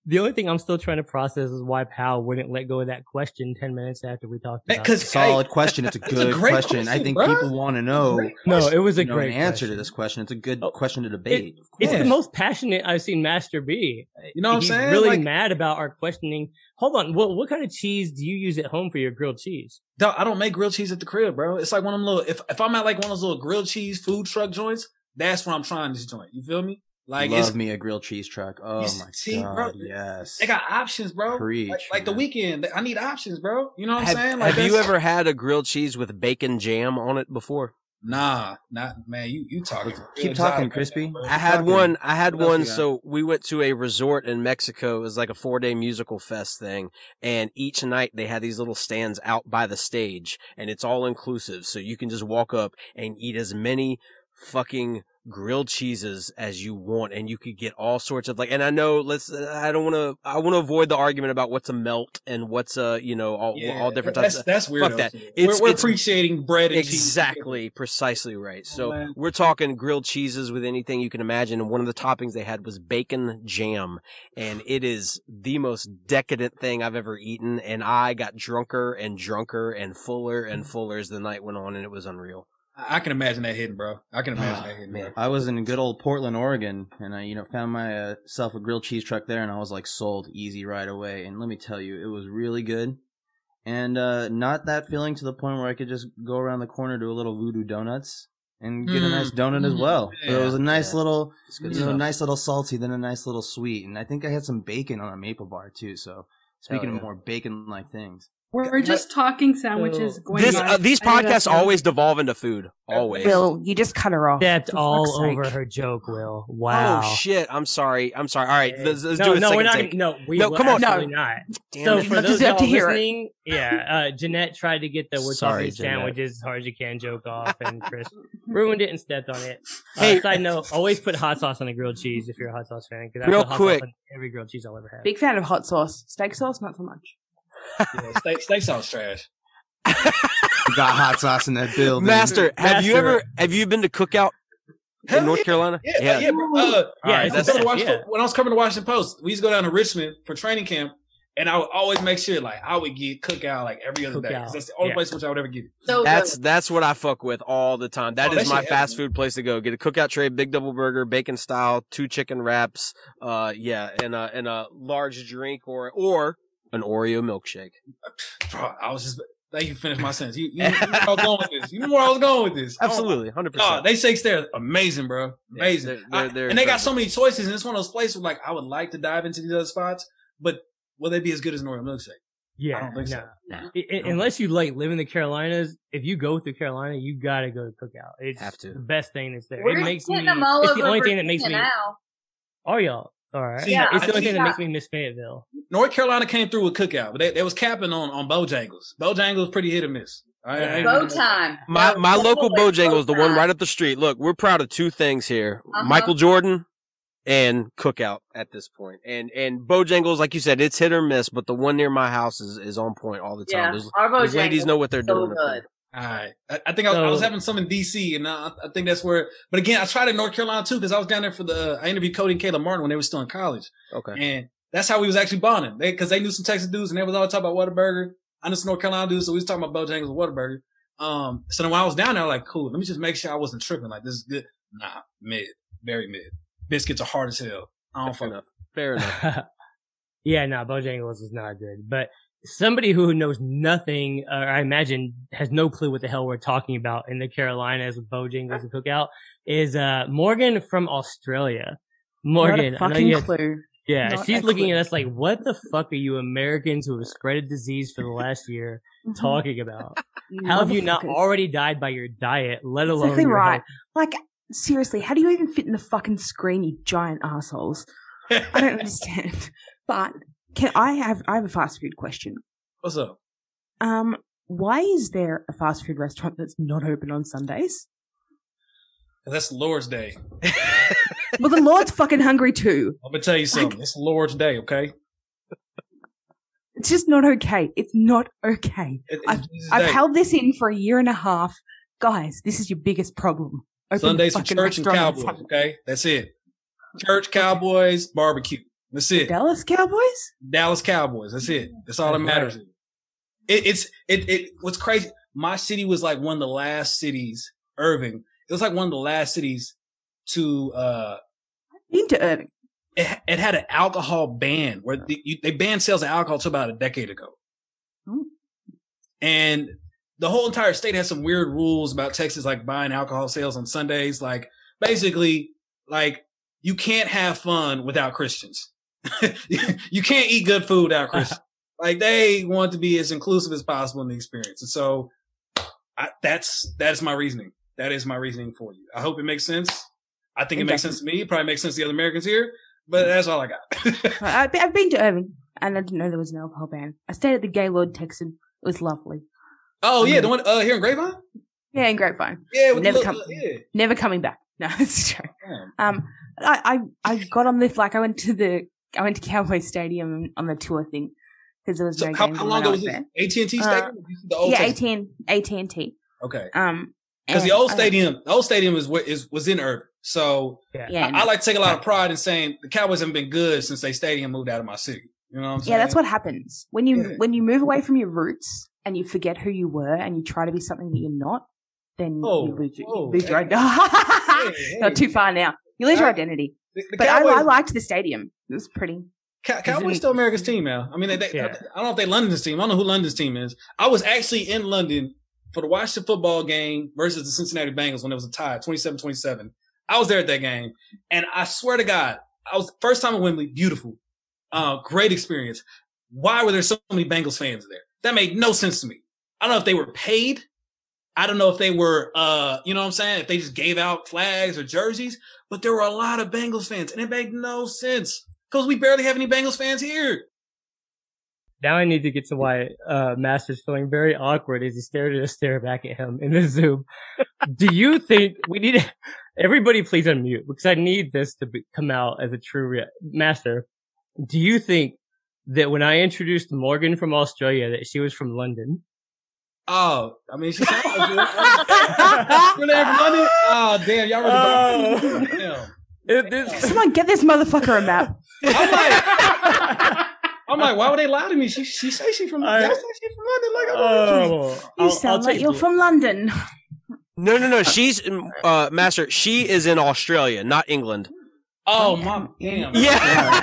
the only thing I'm still trying to process is why Powell wouldn't let go of that question 10 minutes after we talked about it. Solid question. It's a good question. I think people want to know. No, it was a great answer to this question. It's a good question to debate. It's the most passionate I've seen Master be. You know what I'm saying? He's really mad about our questioning. Hold on. What kind of cheese do you use at home for your grilled cheese? I don't make grilled cheese at the crib, bro. It's like one of them little, if I'm at like one of those little grilled cheese food truck joints, that's where I'm trying this joint. You feel me? Like love me a grilled cheese truck. Oh my god, bro, yes. They got options, bro. Preach, like the weekend, I need options, bro. You know what I'm saying? Like, have you ever had a grilled cheese with bacon jam on it before? Nah, not man. You talking? Keep talking, crispy. That, I had one. So we went to a resort in Mexico. It was like a 4-day musical fest thing, and each night they had these little stands out by the stage, and it's all inclusive, so you can just walk up and eat as many fucking grilled cheeses as you want, and you could get all sorts of like, and I know I want to avoid the argument about what's a melt and what's a, you know, all different types of, that's weird. Fuck that. We're appreciating bread and cheese. Exactly, precisely right. So we're talking grilled cheeses with anything you can imagine, and one of the toppings they had was bacon jam, and it is the most decadent thing I've ever eaten, and I got drunker and fuller and fuller as the night went on, and it was unreal. I can imagine that hitting, bro. Man. I was in good old Portland, Oregon, and I, you know, found myself a grilled cheese truck there, and I was like sold easy right away. And let me tell you, it was really good, and not that filling to the point where I could just go around the corner to a little Voodoo Donuts and get a nice donut as well. Yeah. So it was a nice little, nice little salty, then a nice little sweet, and I think I had some bacon on a maple bar too. So speaking of more bacon-like things. We're just talking sandwiches. These podcasts always devolve into food. Always. Will, you just cut her off. Stepped all over her joke, Will. Wow. Oh, shit. I'm sorry. All right. Let's do a second take. No, come on. Not. Damn, so for those y'all listening, Jeanette tried to get the we're talking sandwiches as hard as you can joke off, and Chris ruined it and stepped on it. Side note, always put hot sauce on a grilled cheese if you're a hot sauce fan. Real quick. Every grilled cheese I'll ever have. Big fan of hot sauce. Steak sauce, not so much. Yeah, steak sauce trash. Got hot sauce in that building. Master, have you been to Cookout in North Carolina? Yeah. When I was coming to Washington Post, we used to go down to Richmond for training camp, And I would always make sure, like, I would get Cookout like every other day. That's the only place which I would ever get it. So that's what I fuck with all the time. That is my fast food place to go. Get a Cookout tray, big double burger, bacon style, 2 chicken wraps, and a large drink or an Oreo milkshake. Bro, I was just thank you. Finish my sentence. You knew where I was going with this. You knew where I was going with this. Absolutely, 100%. They shakes there, amazing, bro, amazing. They're they got so many choices, and it's one of those places where like I would like to dive into these other spots, but will they be as good as an Oreo milkshake? Yeah, I don't think so. Nah. Unless you like live in the Carolinas, if you go through Carolina, you gotta go to Cookout. It's the best thing that's there. We're it's the only thing that makes me. Are y'all all right? Yeah, it's the only thing that makes me miss Fayetteville. North Carolina came through with Cookout, but they was capping on Bojangles. Bojangles pretty hit or miss. Bow time. My local Bojangles, the one right up the street. Look, we're proud of 2 things here: Michael Jordan and Cookout at this point. And Bojangles, like you said, it's hit or miss, but the one near my house is on point all the time. Yeah, those ladies know what they're doing. Good. All right. I think I was having some in DC, and I think that's where, but again, I tried in North Carolina too, because I was down there for I interviewed Cody and Kayla Martin when they were still in college. Okay. And that's how we was actually bonding. Because they knew some Texas dudes, and they was all talking about Whataburger. I knew some North Carolina dudes, so we was talking about Bojangles and Whataburger. So then when I was down there, like, cool, let me just make sure I wasn't tripping. Like, this is good. Nah, mid. Very mid. Biscuits are hard as hell. I don't fuck up. Fair enough. Yeah, no, Bojangles is not good. But somebody who knows nothing, or I imagine has no clue what the hell we're talking about in the Carolinas with Bojangles and Cookout, is Morgan from Australia. Morgan, not a fucking clue. Yeah, not she's looking at us like, what the fuck are you Americans who have spread a disease for the last year talking about? How have you not already died by your diet, let alone exactly your health? Like, seriously, how do you even fit in the fucking screen, you giant assholes? I don't understand. But I have a fast food question. What's up? Why is there a fast food restaurant that's not open on Sundays? That's Lord's Day. Well, the Lord's fucking hungry too. I'm gonna tell you something. It's Lord's Day, okay? It's just not okay. It's not okay. I've held this in for a year and a half, guys. This is your biggest problem. Sundays for church and Cowboys, okay? That's it. Church, Cowboys, barbecue. That's it. Dallas Cowboys? Dallas Cowboys. That's it. That's all that matters. It's what's crazy. My city was like one of the last cities, Irving. It was like one of the last cities to into Irving. It had an alcohol ban where they banned sales of alcohol to about a decade ago. Oh. And the whole entire state has some weird rules about Texas, like buying alcohol sales on Sundays. Like, basically, like, you can't have fun without Christians. You can't eat good food without Christians. Like, they want to be as inclusive as possible in the experience. And so that's my reasoning. That is my reasoning for you. I hope it makes sense. I think it makes sense to me. It probably makes sense to the other Americans here, but that's all I got. I've been to Irving, and I didn't know there was an alcohol ban. I stayed at the Gaylord Texan. It was lovely. Oh yeah, the one here in Grapevine. Yeah, in Grapevine. Yeah, never coming back. No, it's true. I got on this like I went to Cowboy Stadium on the tour thing because there was no game. How long ago was this? AT&T Stadium. The old AT&T. Okay. Because the old stadium was in Irving. So I like to take a lot of pride in saying the Cowboys haven't been good since they stadium moved out of my city. You know what I'm saying? Yeah, that's what happens when you move away from your roots. And you forget who you were, and you try to be something that you're not, then you lose your identity. Not too far now. You lose your identity. I liked the stadium. It was pretty. Cowboys still America's team now. I mean, I don't know if they're London's team. I don't know who London's team is. I was actually in London for the Washington football game versus the Cincinnati Bengals when it was a tie, 27-27. I was there at that game, and I swear to God, I was first time at Wembley. Beautiful, great experience. Why were there so many Bengals fans there? That made no sense to me. I don't know if they were paid. I don't know if they were, you know what I'm saying? If they just gave out flags or jerseys, but there were a lot of Bengals fans and it made no sense because we barely have any Bengals fans here. Now I need to get to why Master's feeling very awkward as he stared at us, stare back at him in the Zoom. Do you think we need to, everybody please unmute because I need this to come out as a true Master. Do you think that when I introduced Morgan from Australia, that she was from London? Oh, I mean, she's from London. Oh, damn, y'all really don't. Someone get this motherfucker a map. I'm like, I'm like, why would they lie to me? She say she from London. I say she from London. Like, you sound like you're from London. No. She's master. She is in Australia, not England. Oh, mom! Damn. Yeah,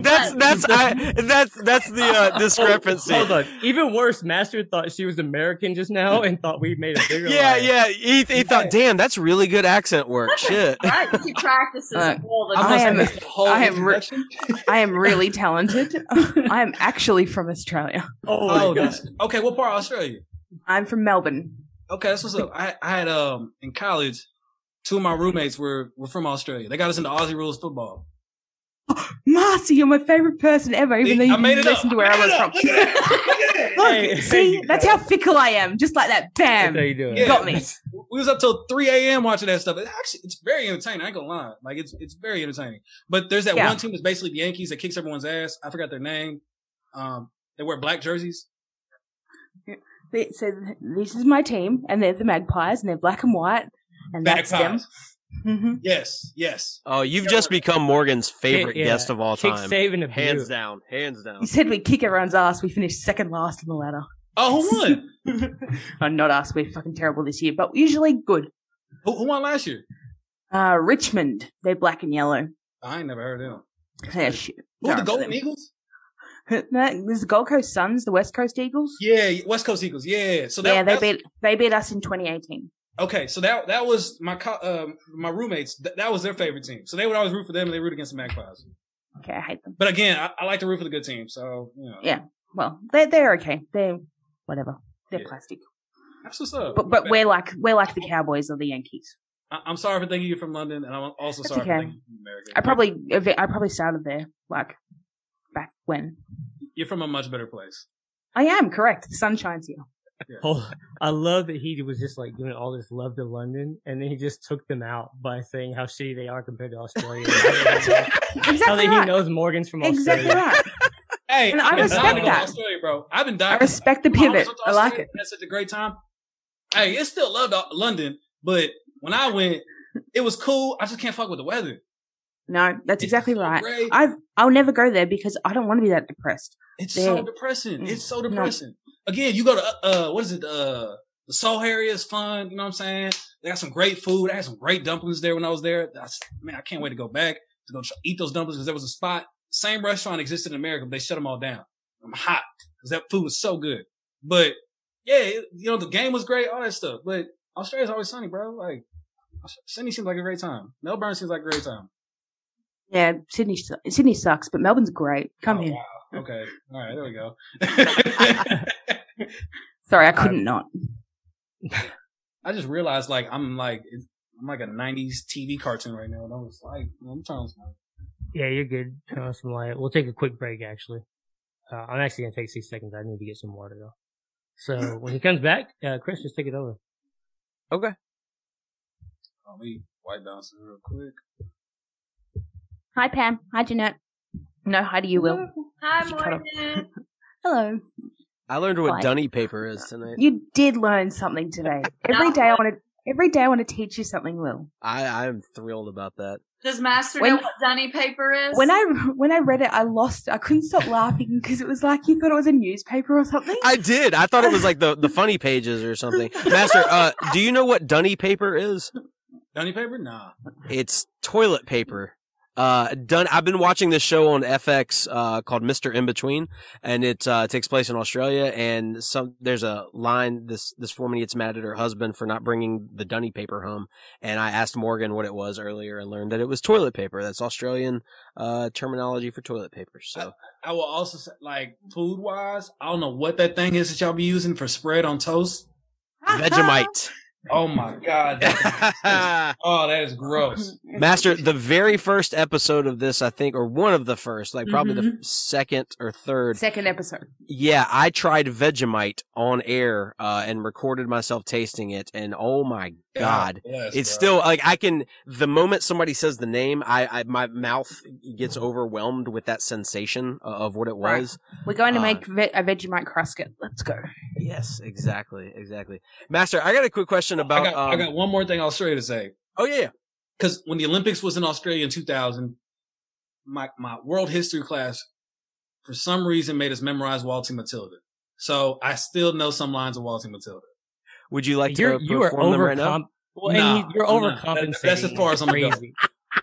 that's the discrepancy. Hold on. Even worse, Master thought she was American just now and thought we made a bigger. Yeah. He thought, damn, that's really good accent work. Shit. He practices all the time. I am really talented. I am actually from Australia. Oh my gosh. Okay, what part of Australia? I'm from Melbourne. Okay, that's what's up. I had in college. Two of my roommates were from Australia. They got us into Aussie Rules football. Oh, Marcy, you're my favorite person ever, even though you didn't listen to where I was from. Look, see, that's how fickle I am. Just like that. Bam. That's how you do it. Yeah, got me. We was up till 3 a.m. watching that stuff. It's very entertaining. I ain't gonna lie. Like, it's very entertaining. But there's that one team that's basically the Yankees that kicks everyone's ass. I forgot their name. They wear black jerseys. So this is my team, and they're the Magpies, and they're black and white. And that's them. Mm-hmm. Yes. Oh, you've just become Morgan's favorite guest of all time. Hands down. You said we kick everyone's ass. We finished second last in the ladder. Oh, who won? Not us. We're fucking terrible this year, but usually good. Who won last year? Richmond. They're black and yellow. I ain't never heard of them. Yeah, shit. Who, the Golden Eagles? There's the Gold Coast Suns, the West Coast Eagles. Yeah, West Coast Eagles. Yeah. So they beat us in 2018. Okay, so that was my roommates. That was their favorite team. So they would always root for them, and they root against the Magpies. Okay, I hate them. But again, I like to root for the good team. So yeah. Well, they're okay. They're whatever. They're plastic. That's what's up. But we're like the Cowboys or the Yankees. I'm sorry for thinking you're from London, and I'm also sorry for thinking you're American. I probably started there like back when. You're from a much better place. I am correct. The sun shines here. Yeah. Oh, I love that he was just like doing all this love to London, and then he just took them out by saying how shitty they are compared to Australia. Exactly. How that he knows Morgan's from Australia. Exactly. Hey, and I respect that. Australia, bro. I've been dying. I respect the pivot. I like it. That's such a great time. Hey, it's still love to London, but when I went, it was cool. I just can't fuck with the weather. No, that's exactly right. Great. I'll never go there because I don't want to be that depressed. So depressing. It's so depressing. No. Again, you go to, the Seoul area is fun. You know what I'm saying? They got some great food. I had some great dumplings there when I was there. I can't wait to go back to go eat those dumplings because there was a spot. Same restaurant existed in America, but they shut them all down. I'm hot because that food was so good. But yeah, the game was great, all that stuff. But Australia's always sunny, bro. Like, Sydney seems like a great time. Melbourne seems like a great time. Yeah, Sydney sucks, but Melbourne's great. Come here. Wow. Okay. All right. There we go. Sorry, I couldn't not. I just realized, like, I'm like a '90s TV cartoon right now, and I was like, I'm turning on some light. Yeah, you're good. Turn on some light. We'll take a quick break. Actually, I'm actually gonna take 6 seconds. I need to get some water though. So when he comes back, Chris, just take it over. Okay. Let me wipe down some real quick. Hi, Pam. Hi, Jeanette. No, hi to you, Will. Hi, Morgan. Hello. I learned what dunny paper is tonight. You did learn something today. Every day I want to teach you something, Will. I'm thrilled about that. Does Master know what dunny paper is? When I read it, I couldn't stop laughing because it was like you thought it was a newspaper or something. I did. I thought it was like the funny pages or something. Master, do you know what dunny paper is? Dunny paper? Nah. It's toilet paper. I've been watching this show on FX called Mr. In Between, and it takes place in Australia. And there's a line this woman gets mad at her husband for not bringing the dunny paper home. And I asked Morgan what it was earlier and learned that it was toilet paper. That's Australian terminology for toilet paper. So I will also say, like, food wise, I don't know what that thing is that y'all be using for spread on toast. Vegemite. Oh my God. That is gross. Master, the very first episode of this, I think, or one of the first, like probably the second or third. Second episode. Yeah, I tried Vegemite on air and recorded myself tasting it. And oh my God. Yes, it's still like the moment somebody says the name, my mouth gets overwhelmed with that sensation of what it was. Right. We're going to make a Vegemite crusket. Let's go. Yes, exactly. Master, I got a quick question about... I got one more thing Australia to say. Oh, yeah. Because when the Olympics was in Australia in 2000, my world history class for some reason made us memorize Waltzing Matilda. So I still know some lines of Waltzing Matilda. Would you like to perform them right now? Well, no, you're overcompensating. That's as far as I'm crazy.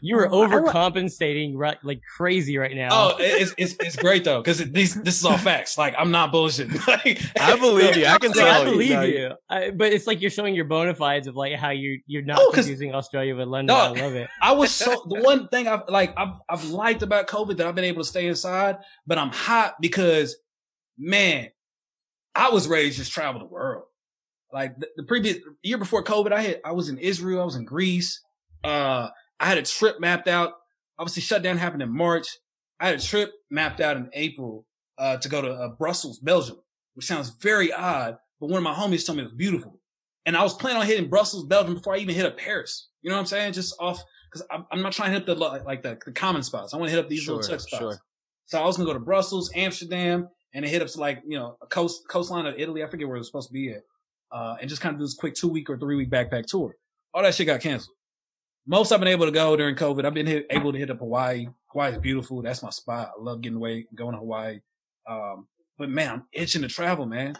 You are overcompensating right, like crazy right now. Oh, it's great though, because this is all facts. Like I'm not bullshitting. Like, I believe you. I can tell. I believe you. But it's like you're showing your bona fides of like how you're not confusing Australia with London. No, I love it. I was the one thing I've liked about COVID that I've been able to stay inside, but I'm hot because man, I was ready to just travel the world. Like the previous year before COVID, I was in Israel, I was in Greece. I had a trip mapped out. Obviously, shutdown happened in March. I had a trip mapped out in April to go to Brussels, Belgium, which sounds very odd, but one of my homies told me it was beautiful. And I was planning on hitting Brussels, Belgium before I even hit up Paris. You know what I'm saying? Just off, because I'm not trying to hit the common spots. I want to hit up these little tech spots. Sure. So I was gonna go to Brussels, Amsterdam, and then hit up to a coastline of Italy. I forget where it was supposed to be at. And just kind of do this quick 2-week or 3-week backpack tour. All that shit got canceled. Most I've been able to go during COVID, I've been able to hit up Hawaii. Hawaii's beautiful. That's my spot. I love getting away, going to Hawaii. But man, I'm itching to travel, man.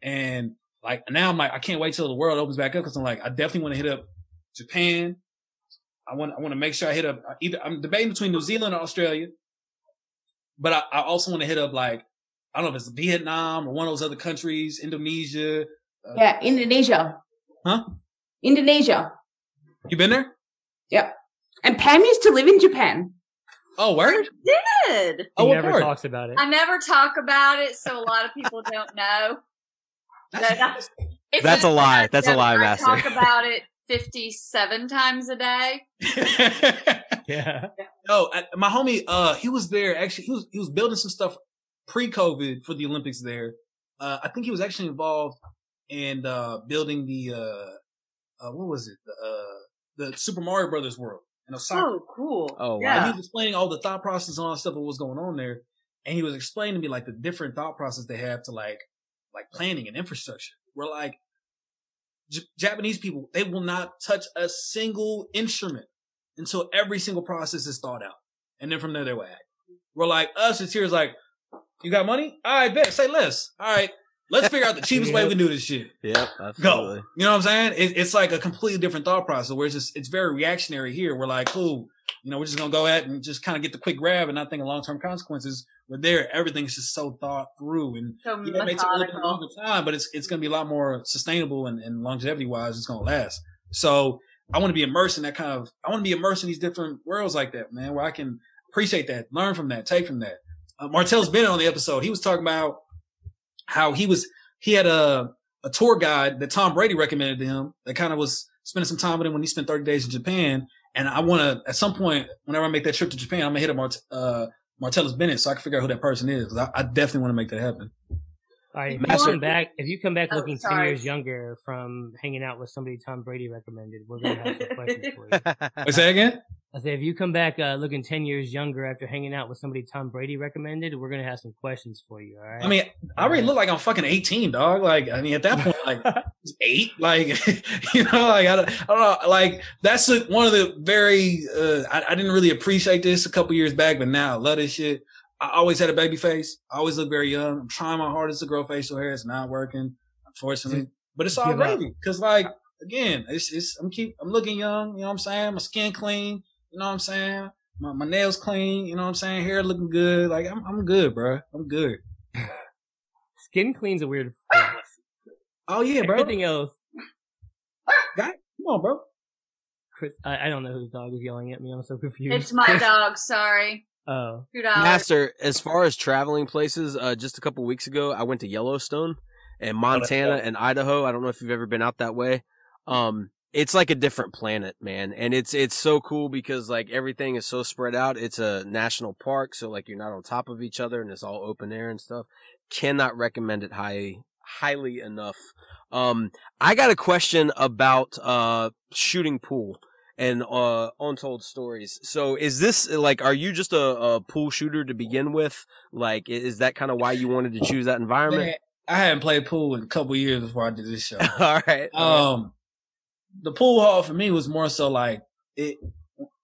And like now I'm like, I can't wait till the world opens back up because I'm like, I definitely want to hit up Japan. I want to make sure I hit up either. I'm debating between New Zealand or Australia, but I also want to hit up I don't know if it's Vietnam or one of those other countries, Indonesia. Indonesia. Huh? Indonesia. You been there? Yep. And Pam used to live in Japan. Oh, word? She did. He never talks about it. I never talk about it, so a lot of people don't know. That's a lie. That's a lie, Master. I talk about it 57 times a day. Yeah. No, my homie, he was there. Actually, he was building some stuff pre-COVID for the Olympics there. I think he was actually involved in building the the Super Mario Brothers world in Osaka. Oh, cool. Oh, wow. Yeah. He was explaining all the thought process and all that stuff of what's going on there, and he was explaining to me the different thought process they have to like planning and infrastructure. Where Japanese people, they will not touch a single instrument until every single process is thought out, and then from there they will act. Where us, it's here is you got money? All right, bet. Say less. All right. Let's figure out the cheapest way we can do this shit. Yep, absolutely. Go. You know what I'm saying? It's like a completely different thought process where it's very reactionary here. We're cool. You know, we're just going to go at and just kind of get the quick grab and not think of long-term consequences. Where there, everything's just so thought through. And so it makes it a little bit longer time, but it's going to be a lot more sustainable and longevity-wise, it's going to last. So I want to be immersed in that I want to be immersed in these different worlds like that, man, where I can appreciate that, learn from that, take from that. Martellus Bennett on the episode, he was talking about how he had a tour guide that Tom Brady recommended to him that kind of was spending some time with him when he spent 30 days in Japan. And I want to, at some point, whenever I make that trip to Japan, I'm going to hit up Martellus Bennett so I can figure out who that person is. I definitely want to make that happen. All right, if you come back looking 10 years younger from hanging out with somebody Tom Brady recommended, we're going to have some questions for you. Wait, say that again? I said, if you come back looking 10 years younger after hanging out with somebody Tom Brady recommended, we're going to have some questions for you, all right? I mean, I already look like I'm fucking 18, dog. At that point, eight. I don't know. That's one of the very I didn't really appreciate this a couple years back, but now I love this shit. I always had a baby face. I always look very young. I'm trying my hardest to grow facial hair. It's not working, unfortunately. But it's all gravy. Because, again, I'm looking young. You know what I'm saying? My skin clean. You know what I'm saying? My nails clean. You know what I'm saying? Hair looking good. I'm good, bro. I'm good. Skin clean's a weird thing. Oh, yeah, bro. Everything else. Come on, bro. Chris, I don't know whose dog is yelling at me. I'm so confused. It's my dog. Sorry. Oh. Master, as far as traveling places, just a couple weeks ago, I went to Yellowstone and Montana and Idaho. I don't know if you've ever been out that way. It's like a different planet, man. And it's so cool because everything is so spread out. It's a national park. So you're not on top of each other and it's all open air and stuff. Cannot recommend it highly enough. I got a question about, shooting pool. And Untold Stories. So is this are you just a pool shooter to begin with? Is that kind of why you wanted to choose that environment? Man, I hadn't played pool in a couple years before I did this show. All right. The pool hall for me was more so the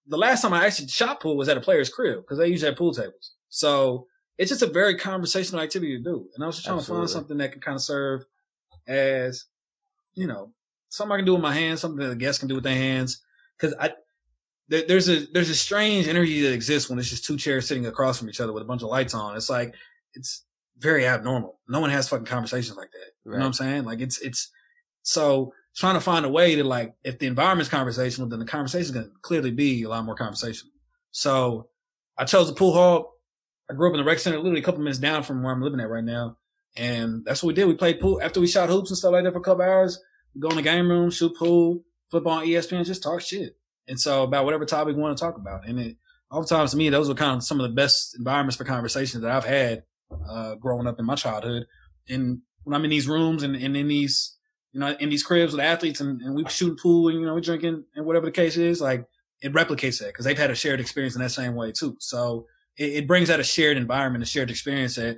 last time I actually shot pool was at a player's crib because they usually had pool tables. So it's just a very conversational activity to do. And I was just trying to find something that can kind of serve as, you know, something I can do with my hands, something that the guests can do with their hands. Cause there's a strange energy that exists when it's just two chairs sitting across from each other with a bunch of lights on. It's like, it's very abnormal. No one has fucking conversations like that. Right. You know what I'm saying? Like it's so trying to find a way to, like, if the environment's conversational, then the conversation's going to clearly be a lot more conversational. So I chose the pool hall. I grew up in the rec center, literally a couple minutes down from where I'm living at right now. And that's what we did. We played pool after we shot hoops and stuff like that for a couple hours. We go in the game room, shoot pool, flip on ESPN, just talk shit. And so about whatever topic we want to talk about. And it, oftentimes to me, those were kind of some of the best environments for conversations that I've had, growing up in my childhood. And when I'm in these rooms and in these, you know, in these cribs with athletes and we shooting pool and, you know, we drinking and whatever the case is, like it replicates that because they've had a shared experience in that same way too. So it brings out a shared environment, a shared experience that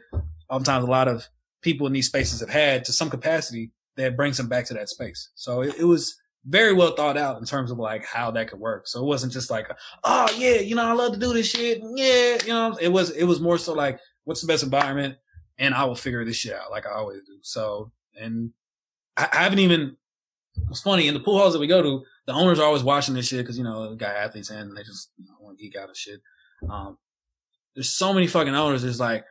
oftentimes a lot of people in these spaces have had to some capacity that brings them back to that space. So it was very well thought out in terms of like how that could work. So it wasn't just like, oh yeah, you know, I love to do this shit. Yeah. You know, it was more so like, what's the best environment? And I will figure this shit out like I always do. So, and I haven't even, it's funny in the pool halls that we go to, the owners are always watching this shit. Cause you know, we got athletes in and they just, you know, want to geek out and shit. There's so many fucking owners. It's like,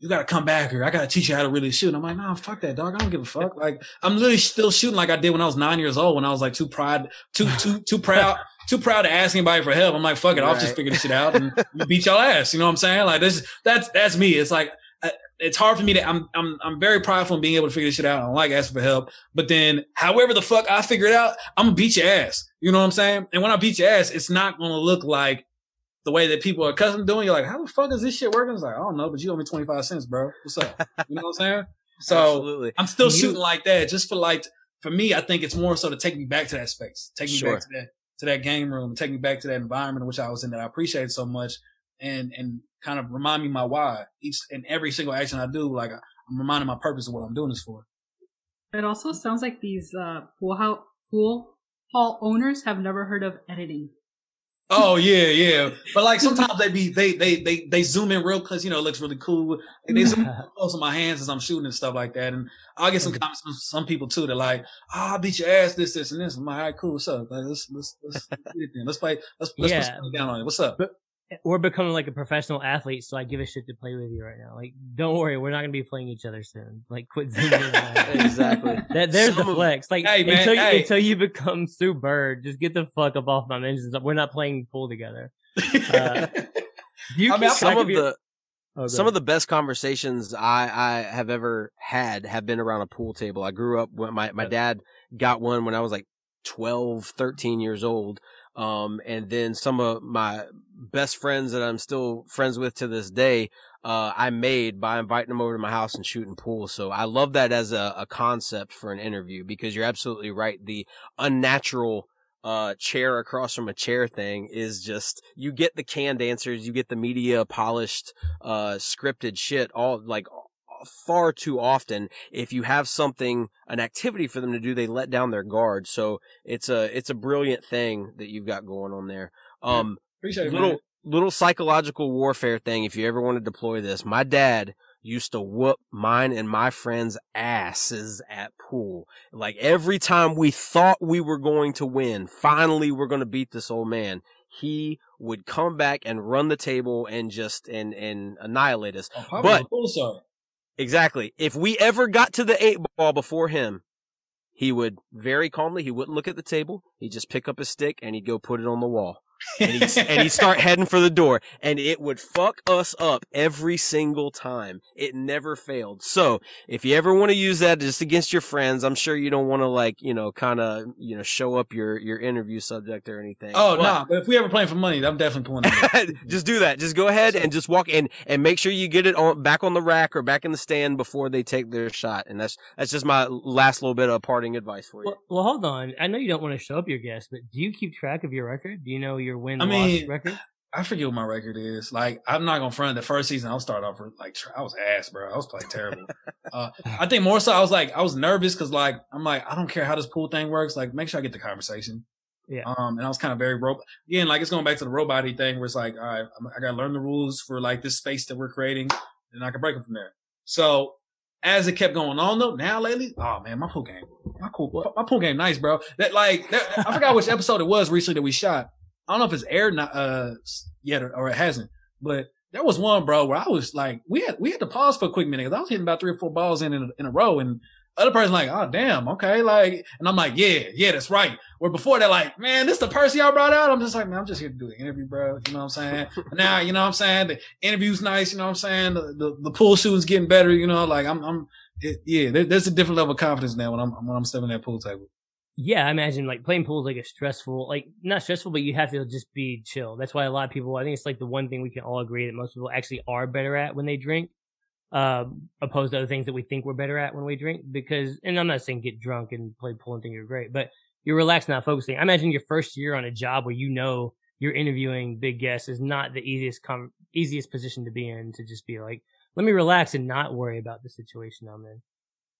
you got to come back here. I got to teach you how to really shoot. And I'm like, nah, fuck that, dog. I don't give a fuck. Like, I'm literally still shooting like I did when I was 9 years old, when I was like too proud to ask anybody for help. I'm like, fuck it. I'll just figure this shit out and beat y'all ass. You know what I'm saying? Like that's me. It's like, it's hard for me to, I'm very prideful in being able to figure this shit out. I don't like asking for help, but then however the fuck I figure it out, I'm gonna beat your ass. You know what I'm saying? And when I beat your ass, it's not going to look like the way that people are accustomed to doing, you're like, how the fuck is this shit working? It's like, I don't know, but you owe me 25 cents, bro. What's up? You know what I'm saying? So absolutely. I'm still shooting like that just for like, for me, I think it's more so to take me back to that space, take me back to that game room, take me back to that environment in which I was in that I appreciated so much and kind of remind me my why each and every single action I do. Like I'm reminding my purpose of what I'm doing this for. It also sounds like these pool hall owners have never heard of editing. Oh yeah. But like sometimes they zoom in real cause, you know, it looks really cool. And they zoom in close on my hands as I'm shooting and stuff like that. And I'll get some comments from some people too. They're like, oh, I beat your ass, this, and this. I'm like, all right, cool. What's up? Like, let's get it then. Let's play. Let's put down on it. What's up? But we're becoming like a professional athlete. So I give a shit to play with you right now. Like, don't worry. We're not going to be playing each other soon. Like quit zooming in. Exactly. There's the flex. Like hey, man, until you become Sue Bird, just get the fuck up off my mentions. We're not playing pool together. Some of the best conversations I have ever had have been around a pool table. I grew up when my dad got one when I was like 12, 13 years old. And then some of my best friends that I'm still friends with to this day, I made by inviting them over to my house and shooting pool. So I love that as a concept for an interview because you're absolutely right. The unnatural, chair across from a chair thing is just, you get the canned answers, you get the media polished, scripted shit all like far too often. If you have something, an activity for them to do, they let down their guard. So it's a brilliant thing that you've got going on there. Appreciate it, little psychological warfare thing. If you ever want to deploy this, my dad used to whoop mine and my friends' asses at pool. Like every time we thought we were going to win, finally we're going to beat this old man, he would come back and run the table and just and annihilate us. But exactly. If we ever got to the 8 ball before him, he would very calmly, he wouldn't look at the table. He'd just pick up his stick and he'd go put it on the wall. and he'd start heading for the door. And it would fuck us up every single time. It never failed. So if you ever want to use that just against your friends, I'm sure you don't want to like, you know, kind of, you know, show up your interview subject or anything. Oh, no. But if we ever playing for money, I'm definitely pulling it. Just do that. Just go ahead and just walk in and make sure you get it on back on the rack or back in the stand before they take their shot. And that's just my last little bit of parting advice for you. Well, hold on. I know you don't want to show up your guests, but do you keep track of your record? Do you know your win-loss record? I forget what my record is. Like, I'm not going to front. The first season, I'll start off with, like, I was ass, bro. I was playing terrible. I think more so I was nervous because, like, I'm like, I don't care how this pool thing works. Like, make sure I get the conversation. Yeah. And I was kind of very robot. Again, like it's going back to the robot-y thing where it's like, all right, I got to learn the rules for like this space that we're creating and I can break them from there. So as it kept going on though, now lately, oh man, my pool game nice, bro. I forgot which episode it was recently that we shot. I don't know if it's aired yet or it hasn't, but there was one, bro, where I was like, we had to pause for a quick minute because I was hitting about 3 or 4 balls in a row, and other person like, oh damn, okay, like, and I'm like, yeah, that's right. Where before they're like, man, this is the person y'all brought out. I'm just like, man, I'm just here to do an interview, bro. You know what I'm saying? Now, you know what I'm saying? The interview's nice, you know what I'm saying? The pool shooting's getting better, you know, like there's a different level of confidence now when I'm stepping at that pool table. Yeah, I imagine like playing pool is like a stressful, like not stressful, but you have to just be chill. That's why a lot of people, I think it's like the one thing we can all agree that most people actually are better at when they drink, opposed to other things that we think we're better at when we drink. Because, and I'm not saying get drunk and play pool and think you're great, but you're relaxed, not focusing. I imagine your first year on a job where you know you're interviewing big guests is not the easiest position to be in, to just be like, let me relax and not worry about the situation I'm in.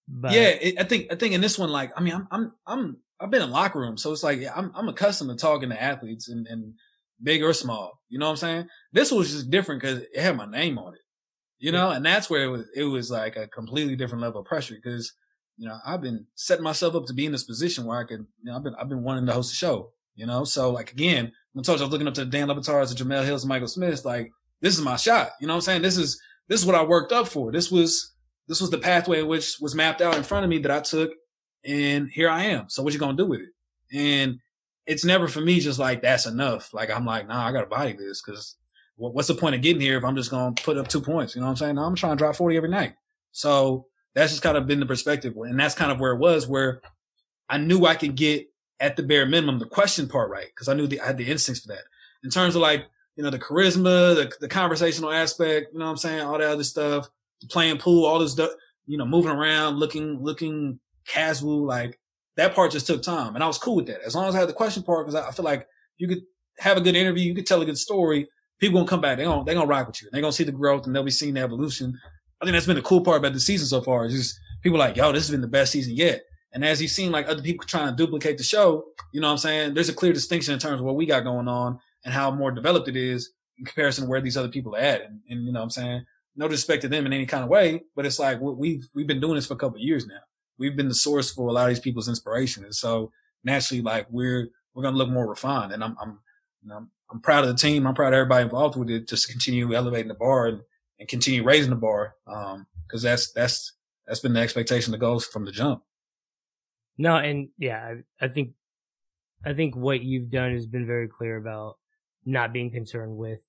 But yeah, I think in this one, like, I mean, I've been in locker room, so it's like I'm accustomed to talking to athletes and big or small, you know what I'm saying? This was just different because it had my name on it, you know, and that's where it was like a completely different level of pressure because, you know, I've been setting myself up to be in this position where I could, you know, I've been wanting to host a show, you know, so like again, I told you I was looking up to Dan Le Batard, to Jemele Hill, to Michael Smith, like this is my shot, you know what I'm saying? This is what I worked up for. This was the pathway which was mapped out in front of me that I took, and here I am. So what you gonna do with it? And it's never for me just like that's enough. Like I'm like, nah, I gotta body this because what's the point of getting here if I'm just gonna put up 2 points? You know what I'm saying? No, I'm trying to drop 40 every night. So that's just kind of been the perspective, and that's kind of where it was, where I knew I could get at the bare minimum the question part right because I knew I had the instincts for that. In terms of like, you know, the charisma, the conversational aspect, you know what I'm saying, all that other stuff. Playing pool, all this stuff, you know, moving around, looking casual, like that part just took time. And I was cool with that. As long as I had the question part, because I feel like you could have a good interview, you could tell a good story, people gonna come back, they're gonna rock with you. They're gonna see the growth and they'll be seeing the evolution. I think that's been the cool part about the season so far, is just people like, yo, this has been the best season yet. And as you've seen like other people trying to duplicate the show, you know what I'm saying? There's a clear distinction in terms of what we got going on and how more developed it is in comparison to where these other people are at. And you know what I'm saying? No disrespect to them in any kind of way, but it's like we've been doing this for a couple of years now. We've been the source for a lot of these people's inspiration, and so naturally, like we're gonna look more refined. And I'm proud of the team. I'm proud of everybody involved with it. Just continue elevating the bar and continue raising the bar, because that's been the expectation that goes from the jump. No, and yeah, I think what you've done has been very clear about not being concerned with,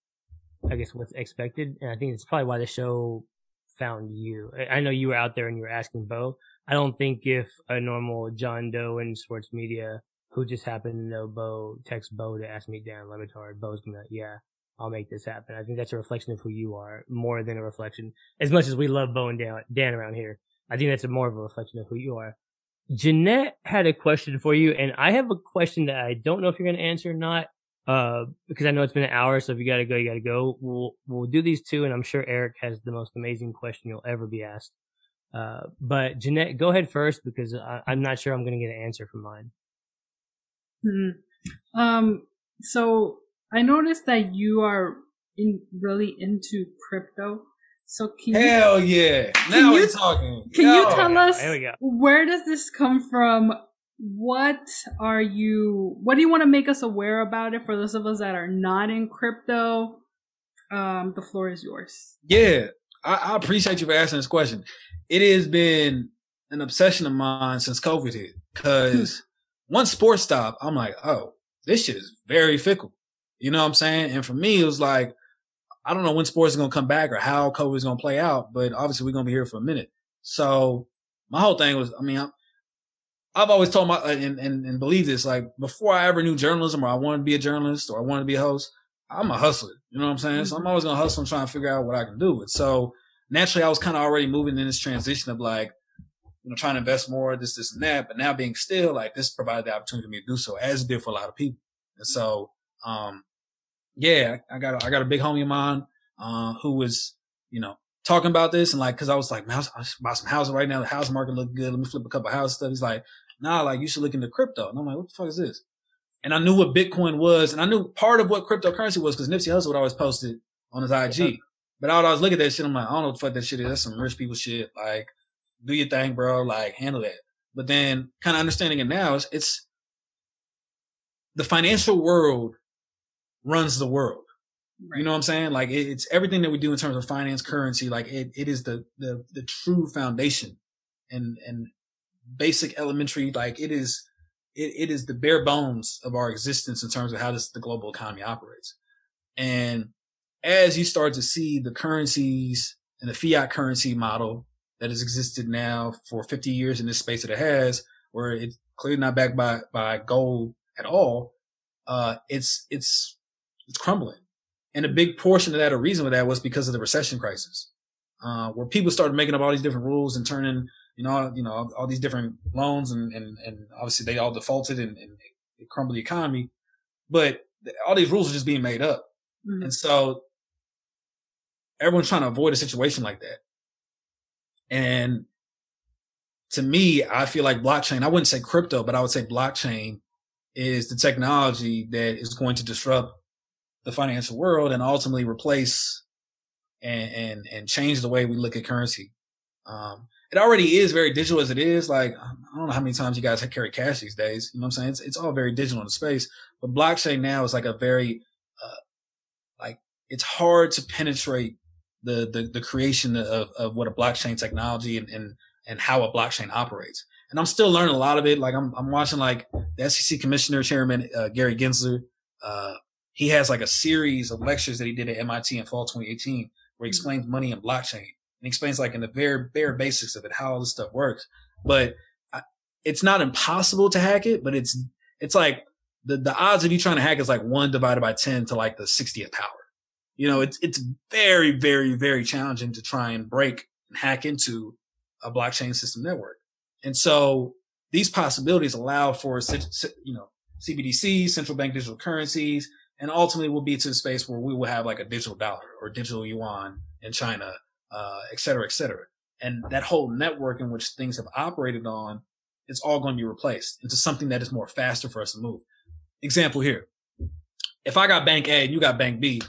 I guess, what's expected. And I think it's probably why the show found you. I know you were out there and you were asking Bo. I don't think if a normal John Doe in sports media who just happened to know Bo texts Bo to ask me Dan Le Batard, Bo's going to, yeah, I'll make this happen. I think that's a reflection of who you are, more than a reflection. As much as we love Bo and Dan around here, I think that's more of a reflection of who you are. Jeanette had a question for you, and I have a question that I don't know if you're going to answer or not. Because I know it's been an hour, so if you gotta go, you gotta go. We'll do these two, and I'm sure Eric has the most amazing question you'll ever be asked. But Jeanette, go ahead first, because I'm not sure I'm gonna get an answer from mine. Mm-hmm. So I noticed that you are really into crypto. So can hell you, yeah! Now we're talking. Can you tell us where does this come from? What do you want to make us aware about it for those of us that are not in crypto? The floor is yours. Yeah, I appreciate you for asking this question. It has been an obsession of mine since COVID hit, because once sports stopped, I'm like, oh, this shit is very fickle. You know what I'm saying? And for me, it was like, I don't know when sports is going to come back or how COVID is going to play out, but obviously we're going to be here for a minute. So my whole thing was, I mean, I've always told and believe this, like before I ever knew journalism or I wanted to be a journalist or I wanted to be a host, I'm a hustler. You know what I'm saying? So I'm always going to hustle and try and figure out what I can do. And so naturally I was kind of already moving in this transition of like, you know, trying to invest more, this and that, but now being still, like this provided the opportunity for me to do so, as it did for a lot of people. And so, yeah, I got a big homie of mine, who was, you know, talking about this, and like, cause I was like, man, I should buy some houses right now. The house market look good. Let me flip a couple of house stuff. He's like, nah, like you should look into crypto. And I'm like, what the fuck is this? And I knew what Bitcoin was. And I knew part of what cryptocurrency was because Nipsey Hussle would always post it on his IG. But I would always look at that shit. I'm like, I don't know what the fuck that shit is. That's some rich people shit. Like, do your thing, bro. Like, handle that. But then kind of understanding it now is it's the financial world runs the world. Right. You know what I'm saying? Like it's everything that we do in terms of finance, currency. Like it is the true foundation and basic elementary. Like it is the bare bones of our existence in terms of how the global economy operates. And as you start to see the currencies and the fiat currency model that has existed now for 50 years in this space that it has, where it's clearly not backed by gold at all, it's crumbling. And a big portion of that, or reason for that, was because of the recession crisis, where people started making up all these different rules and turning, all these different loans and obviously they all defaulted and it crumbled the economy. But all these rules are just being made up. Mm-hmm. And so everyone's trying to avoid a situation like that. And to me, I feel like blockchain, I wouldn't say crypto, but I would say blockchain is the technology that is going to disrupt the financial world and ultimately replace and change the way we look at currency. It already is very digital as it is. Like, I don't know how many times you guys carry cash these days. You know what I'm saying? It's all very digital in the space, but blockchain now is like a very, it's hard to penetrate the creation of what a blockchain technology and how a blockchain operates. And I'm still learning a lot of it. Like I'm watching like the SEC commissioner chairman, Gary Gensler. He has like a series of lectures that he did at MIT in fall 2018 where he explains money and blockchain and explains like in the very bare basics of it, how all this stuff works. But it's not impossible to hack it, but it's like the odds of you trying to hack is like 1 divided by 10 to like the 60th power. You know, it's very, very, very challenging to try and break and hack into a blockchain system network. And so these possibilities allow for, CBDC, central bank digital currencies, and ultimately we'll be to the space where we will have like a digital dollar or digital yuan in China, et cetera, et cetera. And that whole network in which things have operated on, it's all going to be replaced into something that is more faster for us to move. Example here. If I got bank A and you got bank B,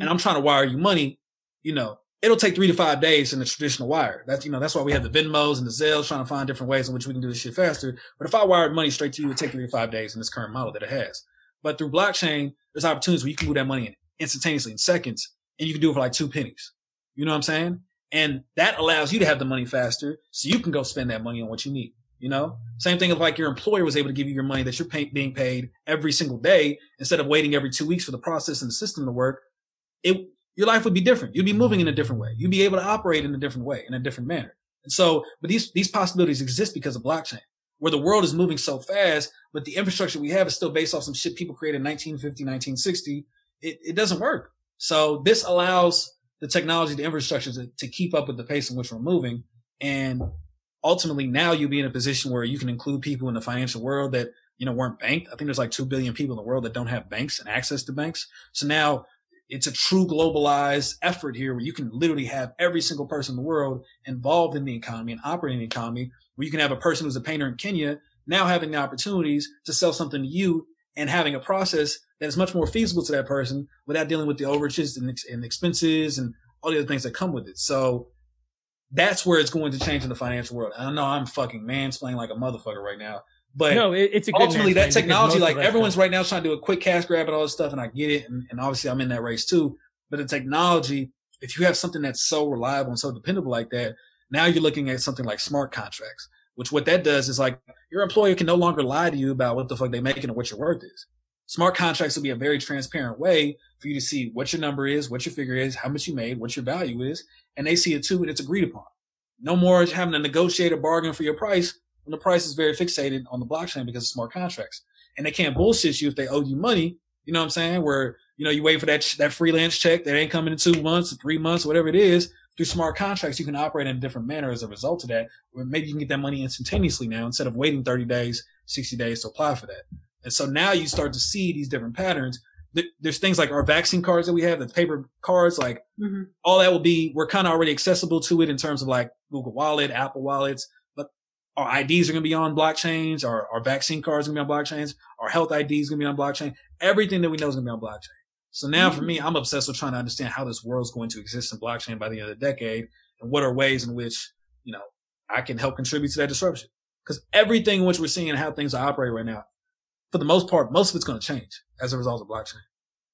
and I'm trying to wire you money, it'll take 3 to 5 days in the traditional wire. That's why we have the Venmos and the Zelles trying to find different ways in which we can do this shit faster. But if I wired money straight to you, it would take 3 to 5 days in this current model that it has. But through blockchain, there's opportunities where you can move that money in instantaneously in seconds, and you can do it for like 2 pennies. You know what I'm saying? And that allows you to have the money faster, so you can go spend that money on what you need. Same thing if like your employer was able to give you your money that you're being paid every single day instead of waiting every 2 weeks for the process and the system to work. Your life would be different. You'd be moving in a different way. You'd be able to operate in a different way, in a different manner. And so, but these possibilities exist because of blockchain, where the world is moving so fast, but the infrastructure we have is still based off some shit people created in 1950, 1960. It doesn't work. So this allows the technology, the infrastructure to keep up with the pace in which we're moving. And ultimately now you'll be in a position where you can include people in the financial world that, weren't banked. I think there's like 2 billion people in the world that don't have banks and access to banks. So now, it's a true globalized effort here where you can literally have every single person in the world involved in the economy and operating the economy, where you can have a person who's a painter in Kenya now having the opportunities to sell something to you and having a process that is much more feasible to that person without dealing with the overages and expenses and all the other things that come with it. So that's where it's going to change in the financial world. I know I'm fucking mansplaining like a motherfucker right now, but no, it's a good ultimately that technology, like everyone's right now trying to do a quick cash grab and all this stuff. And I get it. And obviously I'm in that race too, but the technology, if you have something that's so reliable and so dependable like that, now you're looking at something like smart contracts, which what that does is like your employer can no longer lie to you about what the fuck they making and what your worth is. Smart contracts will be a very transparent way for you to see what your number is, what your figure is, how much you made, what your value is. And they see it too. And it's agreed upon. No more having to negotiate a bargain for your price. And the price is very fixated on the blockchain because of smart contracts, and they can't bullshit you if they owe you money. You know what I'm saying? Where, you wait for that freelance check that ain't coming in 2 months, 3 months, whatever it is. Through smart contracts, you can operate in a different manner as a result of that, where maybe you can get that money instantaneously now instead of waiting 30 days, 60 days to apply for that. And so now you start to see these different patterns. There's things like our vaccine cards that we have, the paper cards, like all that we're kind of already accessible to it in terms of like Google Wallet, Apple Wallets. our IDs are going to be on blockchains, our vaccine cards are going to be on blockchains, our health IDs are going to be on blockchain. Everything that we know is going to be on blockchain. So now for me, I'm obsessed with trying to understand how this world's going to exist in blockchain by the end of the decade, and what are ways in which, you know, I can help contribute to that disruption. Because everything in which we're seeing how things operate right now, for the most part, most of it's going to change as a result of blockchain.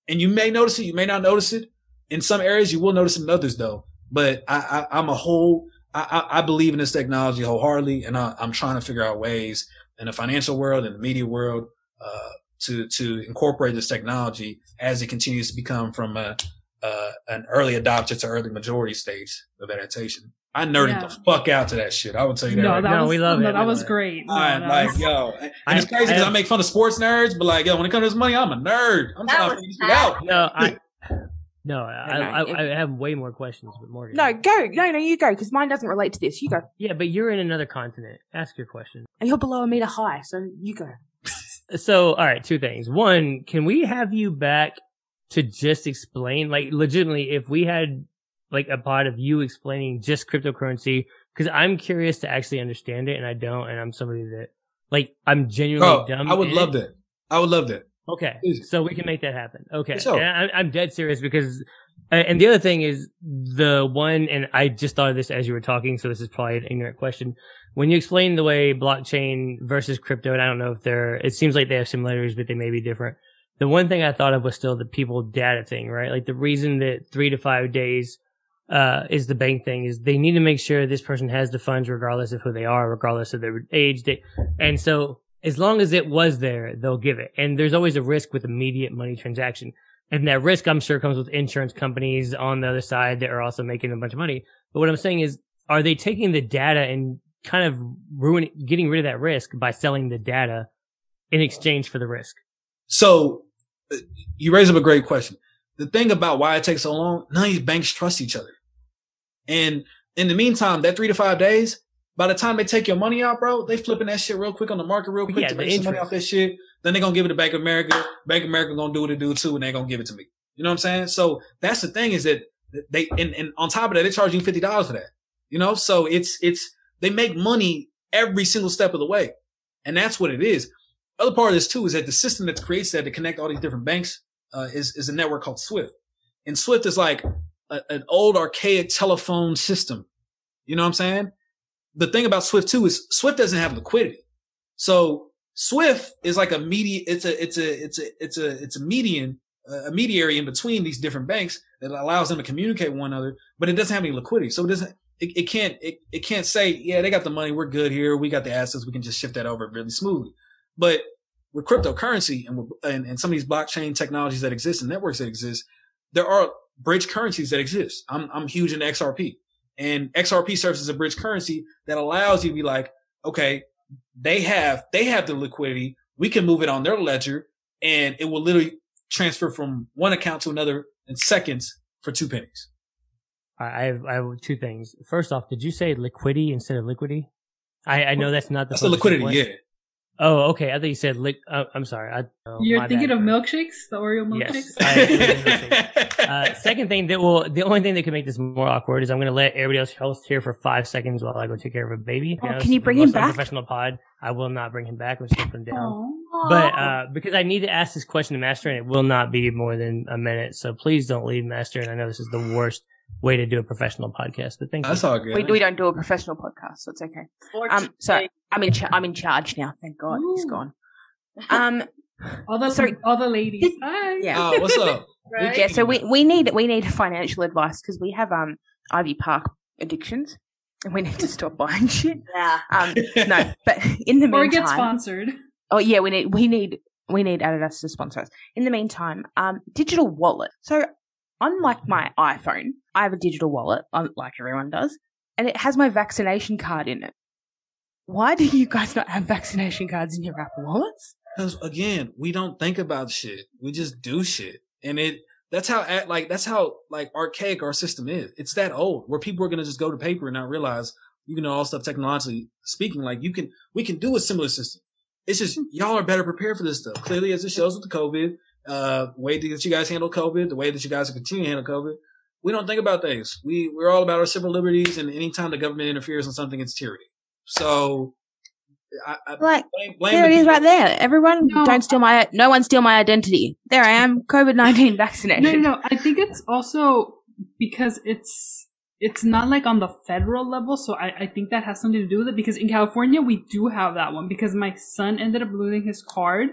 And you may notice it, you may not notice it. In some areas, you will notice it in others, though. But I believe in this technology wholeheartedly, and I'm trying to figure out ways in the financial world and the media world to incorporate this technology as it continues to become from an early adopter to early majority stage of adaptation. I nerded the fuck out to that shit. I would tell you that. No, we love it. That was great. And it's crazy because I make fun of sports nerds, but like, yo, when it comes to this money, I'm a nerd. I'm trying to figure it out. I have way more questions, but Morgan. No, you go, because mine doesn't relate to this. You go. Yeah, but you're in another continent. Ask your question. You're below a meter high, so you go. So, all right, two things. One, can we have you back to just explain, like, legitimately, if we had like a pod of you explaining just cryptocurrency, because I'm curious to actually understand it, and I don't, and I'm somebody that, like, I'm genuinely dumb. I would love that. Okay, so we can make that happen. Okay, sure. And I'm dead serious because, and the other thing is the one, and I just thought of this as you were talking, so this is probably an ignorant question. When you explain the way blockchain versus crypto, and I don't know if it seems like they have similarities, but they may be different. The one thing I thought of was still the people data thing, right? Like the reason that 3 to 5 days is the bank thing is they need to make sure this person has the funds regardless of who they are, regardless of their age. And so as long as it was there, they'll give it. And there's always a risk with immediate money transaction. And that risk, I'm sure, comes with insurance companies on the other side that are also making a bunch of money. But what I'm saying is, are they taking the data and kind of getting rid of that risk by selling the data in exchange for the risk? So you raise up a great question. The thing about why it takes so long, none of these banks trust each other. And in the meantime, that 3 to 5 days, by the time they take your money out, bro, they flipping that shit real quick on the market real quick to make some money off that shit. Then they're going to give it to Bank of America. Bank of America going to do what it do too, and they're going to give it to me. You know what I'm saying? So that's the thing is that they, and on top of that, they charge you $50 for that. You know? So it's, they make money every single step of the way. And that's what it is. Other part of this too is that the system that creates that to connect all these different banks is a network called Swift. And Swift is like an old archaic telephone system. You know what I'm saying? The thing about Swift too is Swift doesn't have liquidity. So Swift is like a media, it's a median, a mediary in between these different banks that allows them to communicate with one another, but it doesn't have any liquidity. So it can't say, yeah, they got the money. We're good here. We got the assets. We can just shift that over really smoothly. But with cryptocurrency and some of these blockchain technologies that exist and networks that exist, there are bridge currencies that exist. I'm huge into XRP. And XRP serves as a bridge currency that allows you to be like, okay, they have the liquidity. We can move it on their ledger and it will literally transfer from one account to another in seconds for 2 pennies. I have two things. First off, did you say liquidity instead of liquidity? I know that's not the that's the liquidity. Point. Yeah. Oh, okay. I thought you said I'm sorry. You're thinking of milkshakes, the Oreo milkshakes. Yes. Second thing the only thing that can make this more awkward is I'm going to let everybody else host here for 5 seconds while I go take care of a baby. Oh, can you bring him back? Professional pod. I will not bring him back. We'll shut him down. Aww. But because I need to ask this question to Master, and it will not be more than a minute. So please don't leave, Master. And I know this is the worst way to do a professional podcast, but thank you. That's all good. We don't do a professional podcast, so it's okay. So I'm in charge now. Thank God. Ooh. He's gone. Other ladies. Hi. Yeah. Oh, what's up? Right. Yeah. So we need financial advice because we have Ivy Park addictions, and we need to stop buying shit. Yeah. No, but in the meantime, or get sponsored. Oh yeah, we need Adidas to sponsor us. In the meantime, digital wallet. So unlike my iPhone, I have a digital wallet, like everyone does, and it has my vaccination card in it. Why do you guys not have vaccination cards in your Apple wallets? Because again, we don't think about shit; we just do shit, and that's how archaic our system is. It's that old, where people are gonna just go to paper and not realize, you know, all stuff technologically speaking. Like we can do a similar system. It's just y'all are better prepared for this stuff. Clearly, as it shows with the COVID. Way that you guys handle COVID, the way that you guys continue to handle COVID, we don't think about things. We're all about our civil liberties, and anytime the government interferes in something, it's tyranny. So There it is right there. Everyone, no one steal my identity. There I am, COVID-19 vaccination. No. I think it's also because it's not like on the federal level, so I think that has something to do with it, because in California we do have that one, because my son ended up losing his card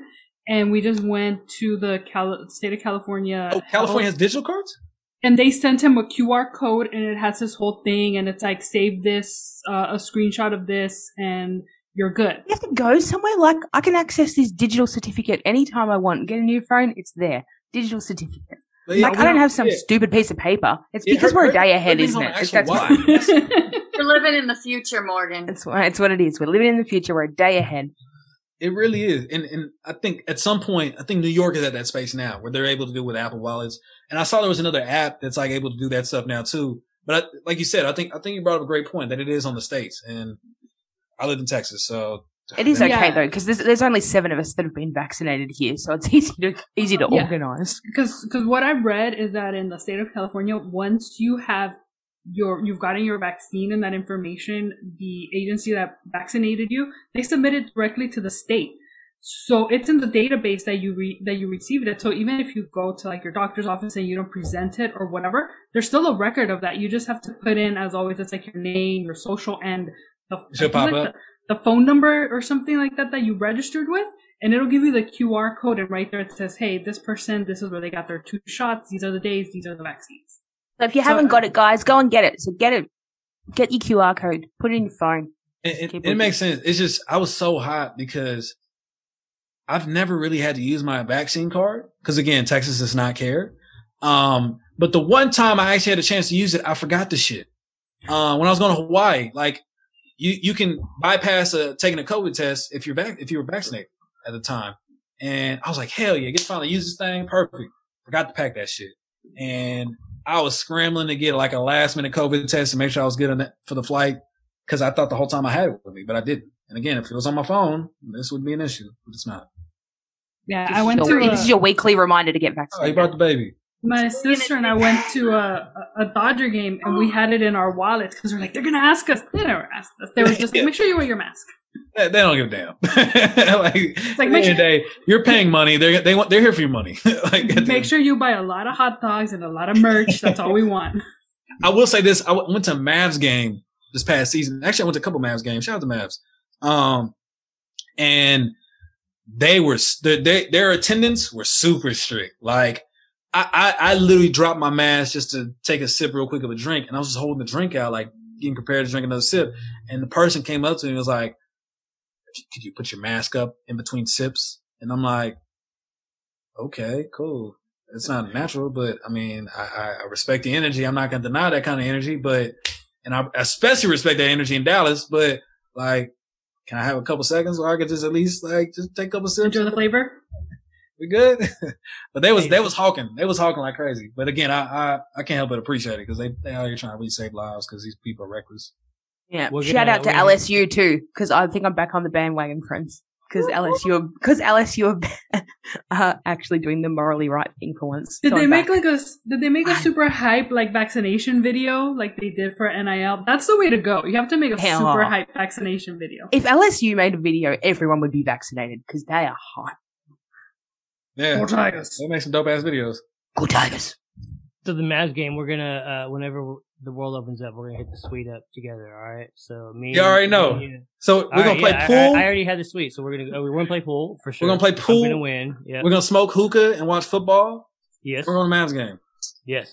and we just went to the state of California. Oh, California has digital cards? And they sent him a QR code and it has this whole thing and it's like, save this, a screenshot of this, and you're good. You have to go somewhere? Like, I can access this digital certificate anytime I want. Get a new phone, it's there. Digital certificate. Yeah, like, I don't have some stupid piece of paper. It's because we're a day ahead, isn't it? That's why. We're living in the future, Morgan. It's what it is. We're living in the future. We're a day ahead. It really is. And I think at some point, I think New York is at that space now where they're able to do with Apple Wallets. And I saw there was another app that's like able to do that stuff now too. But like you said, I think you brought up a great point that it is on the states. And I live in Texas, so. It is okay though, because there's only 7 of us that have been vaccinated here, so it's easy to organize. Because what I've read is that in the state of California, once you have you've gotten your vaccine and that information, the agency that vaccinated you, they submit it directly to the state, so it's in the database that you received it. So even if you go to like your doctor's office and you don't present it or whatever, there's still a record of that. You just have to put in, as always, it's like your name, your social, and the phone number or something like that you registered with, and it'll give you the QR code, and right there it says, hey, this person, this is where they got their 2 shots, these are the days, these are the vaccines. So if you haven't got it, guys, go and get it. So get it. Get your QR code. Put it in your phone. It makes sense. It's just, I was so hot because I've never really had to use my vaccine card because, again, Texas does not care. But the one time I actually had a chance to use it, I forgot the shit. When I was going to Hawaii, like, you can bypass taking a COVID test if you were vaccinated at the time. And I was like, hell yeah, get to finally use this thing. Perfect. Forgot to pack that shit. And I was scrambling to get like a last minute COVID test to make sure I was good on that for the flight, because I thought the whole time I had it with me, but I didn't. And again, if it was on my phone, this would be an issue, but it's not. Yeah, I went to. This is your weekly reminder to get vaccinated. Oh, you brought the baby. My sister and I went to a Dodger game, and we had it in our wallets because we're like, they're going to ask us. They never asked us. They were just like, make sure you wear your mask. They don't give a damn. It's like, make sure you're paying money. They're here for your money. Make sure you buy a lot of hot dogs and a lot of merch. That's all we want. I will say this. I went to a Mavs game this past season. Actually, I went to a couple Mavs games. Shout out to Mavs. And their attendants were super strict. Like, I literally dropped my mask just to take a sip real quick of a drink, and I was just holding the drink out, like getting prepared to drink another sip. And the person came up to me and was like, could you put your mask up in between sips? And I'm like, okay, cool. It's not natural, but I mean, I respect the energy. I'm not going to deny that kind of energy, and I especially respect that energy in Dallas, but like, can I have a couple seconds where I could just at least like just take a couple sips? Enjoy the flavor. We good? But they was hawking. They was hawking like crazy. But again, I can't help but appreciate it because they out here trying to really save lives because these people are reckless. Yeah. Shout out to LSU too, because I think I'm back on the bandwagon, friends. Because LSU are actually doing the morally right thing for once. Did they make a super hype like vaccination video like they did for NIL? That's the way to go. You have to make a super hype vaccination video. If LSU made a video, everyone would be vaccinated because they are hot. Yeah. Go Tigers. They make some dope ass videos. Go Tigers. So the Mavs game, we're gonna whenever the world opens up, we're gonna hit the suite up together. All right. So me. You already know. So we're gonna play pool. I already had the suite, so we're gonna play pool for sure. We're gonna play pool. We're gonna win. Yeah. We're gonna smoke hookah and watch football. Yes. We're going to the Mavs game. Yes.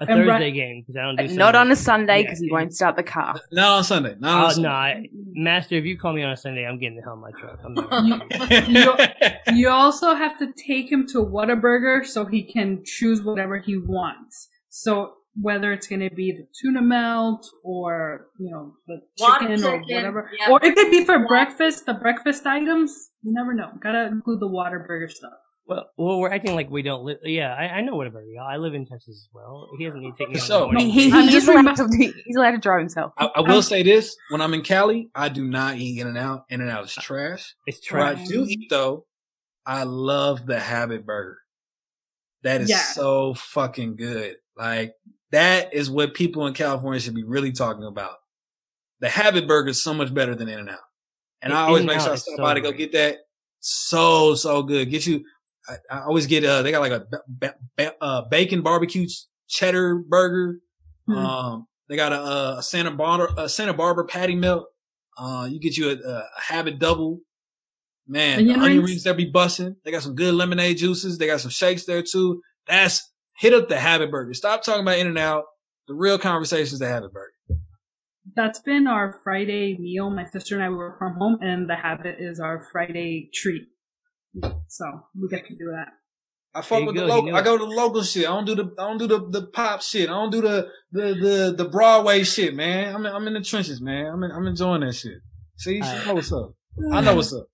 A Thursday game because I don't do Sunday. Not on a Sunday because you won't start the car. Not on Sunday. Not on Sunday. Master, if you call me on a Sunday, I'm getting the hell in my truck. I'm you also have to take him to Whataburger so he can choose whatever he wants. So whether it's going to be the tuna melt or the chicken or whatever, yeah, or it could be for breakfast. The breakfast items, you never know. Gotta include the Whataburger stuff. Well, we're acting like we don't live. Yeah, I know whatever. I live in Texas as well. He doesn't need to take me. So he's allowed to drive himself. I will say this: when I'm in Cali, I do not eat In-N-Out. In-N-Out is trash. It's trash. What I do eat though, I love the Habit Burger. That is so fucking good. Like that is what people in California should be really talking about. The Habit Burger is so much better than In-N-Out. And I always make sure I stop by to go get that. So good. Get you. I always get they got like a bacon barbecue cheddar burger. Mm-hmm. They got a Santa Barbara patty melt. You get you a Habit double. Man, the onion rings that be busting. They got some good lemonade juices. They got some shakes there too. Hit up the Habit Burger. Stop talking about In-N-Out. The real conversation is the Habit Burger. That's been our Friday meal. My sister and I work from home, and the Habit is our Friday treat. So we get to do that. I fuck with the local. I go to the local shit. I don't do the pop shit. I don't do the Broadway shit, man. I'm in the trenches, man. I'm enjoying that shit. See, I know what's up. I know what's up.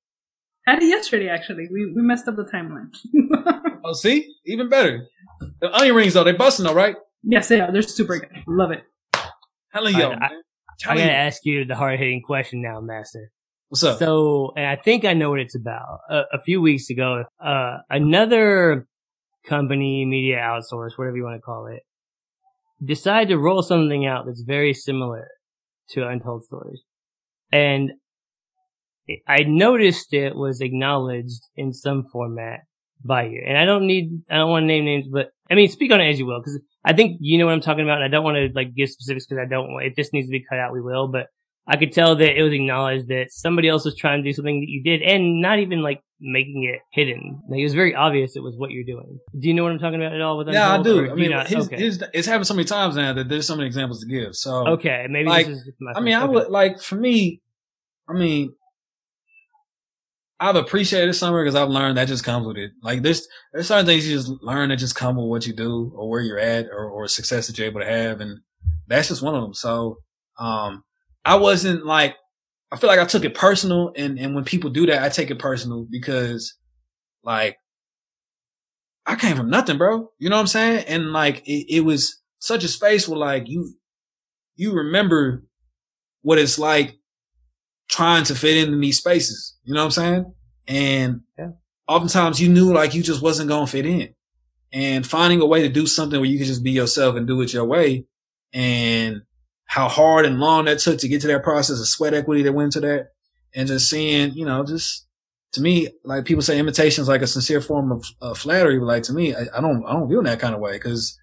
Had it yesterday, actually. We messed up the timeline. Oh, see? Even better. The onion rings, though, they're busting, though, right? Yes, they are. They're super good. Love it. Hell yeah. I'm going to ask you the hard-hitting question now, Master. What's up? So, and I think I know what it's about. A few weeks ago, another company, media outsource, whatever you want to call it, decided to roll something out that's very similar to Untold Stories. And I noticed it was acknowledged in some format by you. And I don't want to name names, but I mean, speak on it as you will, because I think you know what I'm talking about. And I don't want to like give specifics because if this needs to be cut out, we will. But I could tell that it was acknowledged that somebody else was trying to do something that you did and not even like making it hidden. Like, it was very obvious it was what you're doing. Do you know what I'm talking about at all? Yeah, I do. I mean, it's happened so many times now that there's so many examples to give. So, okay. Maybe like, this is my I would like, for me, I've appreciated summer because I've learned that just comes with it. Like there's certain things you just learn that just come with what you do or where you're at or success that you're able to have. And that's just one of them. So, I wasn't like, I feel like I took it personal. And when people do that, I take it personal because like I came from nothing, bro. You know what I'm saying? And like, it was such a space where like you remember what it's like trying to fit into these spaces. You know what I'm saying? And oftentimes you knew like you just wasn't going to fit in, and finding a way to do something where you could just be yourself and do it your way. And how hard and long that took to get to that process of sweat equity that went to that. And just seeing, you know, just to me, like people say imitation is like a sincere form of flattery. But like to me, I don't feel in that kind of way. Cause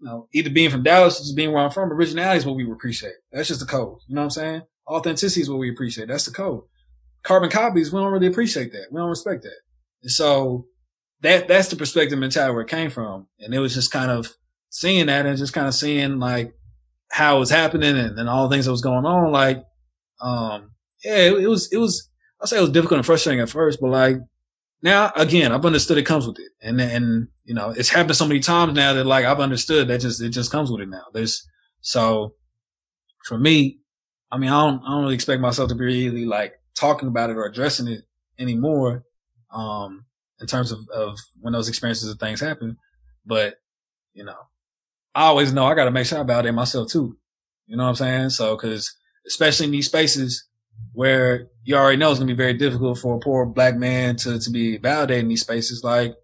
you know, either being from Dallas, just being where I'm from, originality is what we appreciate. That's just the code. You know what I'm saying? Authenticity is what we appreciate. That's the code. Carbon copies, we don't really appreciate that. We don't respect that. And so that's the perspective mentality where it came from. And it was just kind of seeing that and just kind of seeing like how it was happening and all the things that was going on. Like, I'll say it was difficult and frustrating at first, but like now again, I've understood it comes with it. And, you know, it's happened so many times now that like I've understood that it just comes with it now. So for me, I don't really expect myself to be really like talking about it or addressing it anymore, in terms of when those experiences and things happen. But, you know, I always know I got to make sure I validate myself too. You know what I'm saying? So, cause especially in these spaces where you already know it's going to be very difficult for a poor black man to be validated in these spaces. Like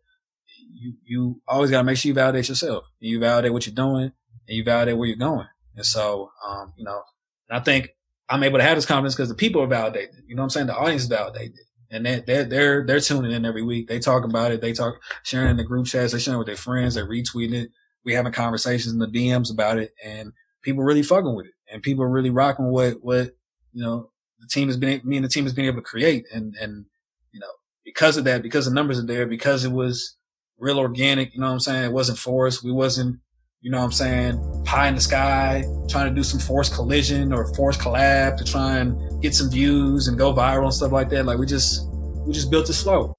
you always got to make sure you validate yourself. You validate what you're doing and you validate where you're going. And so, you know, I think I'm able to have this confidence because the people are validating it. You know what I'm saying? The audience is validating it. And they're tuning in every week. They talk about it. They talk, sharing in the group chats. They're sharing with their friends. They're retweeting it. We're having conversations in the DMs about it, and people really fucking with it. And people are really rocking what, you know, me and the team has been able to create. And, you know, because of that, because the numbers are there, because it was real organic, you know what I'm saying? It wasn't forced. We wasn't, you know what I'm saying, pie in the sky, trying to do some forced collision or forced collab to try and get some views and go viral and stuff like that. Like we just built it slow.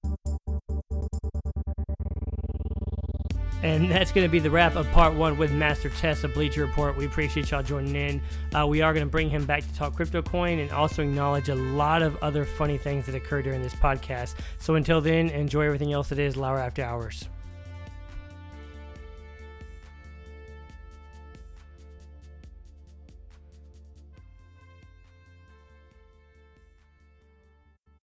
And that's going to be the wrap of part one with Master Tess of Bleacher Report. We appreciate y'all joining in. We are going to bring him back to talk CryptoCoin and also acknowledge a lot of other funny things that occur during this podcast. So until then, enjoy everything else that is Lauer After Hours.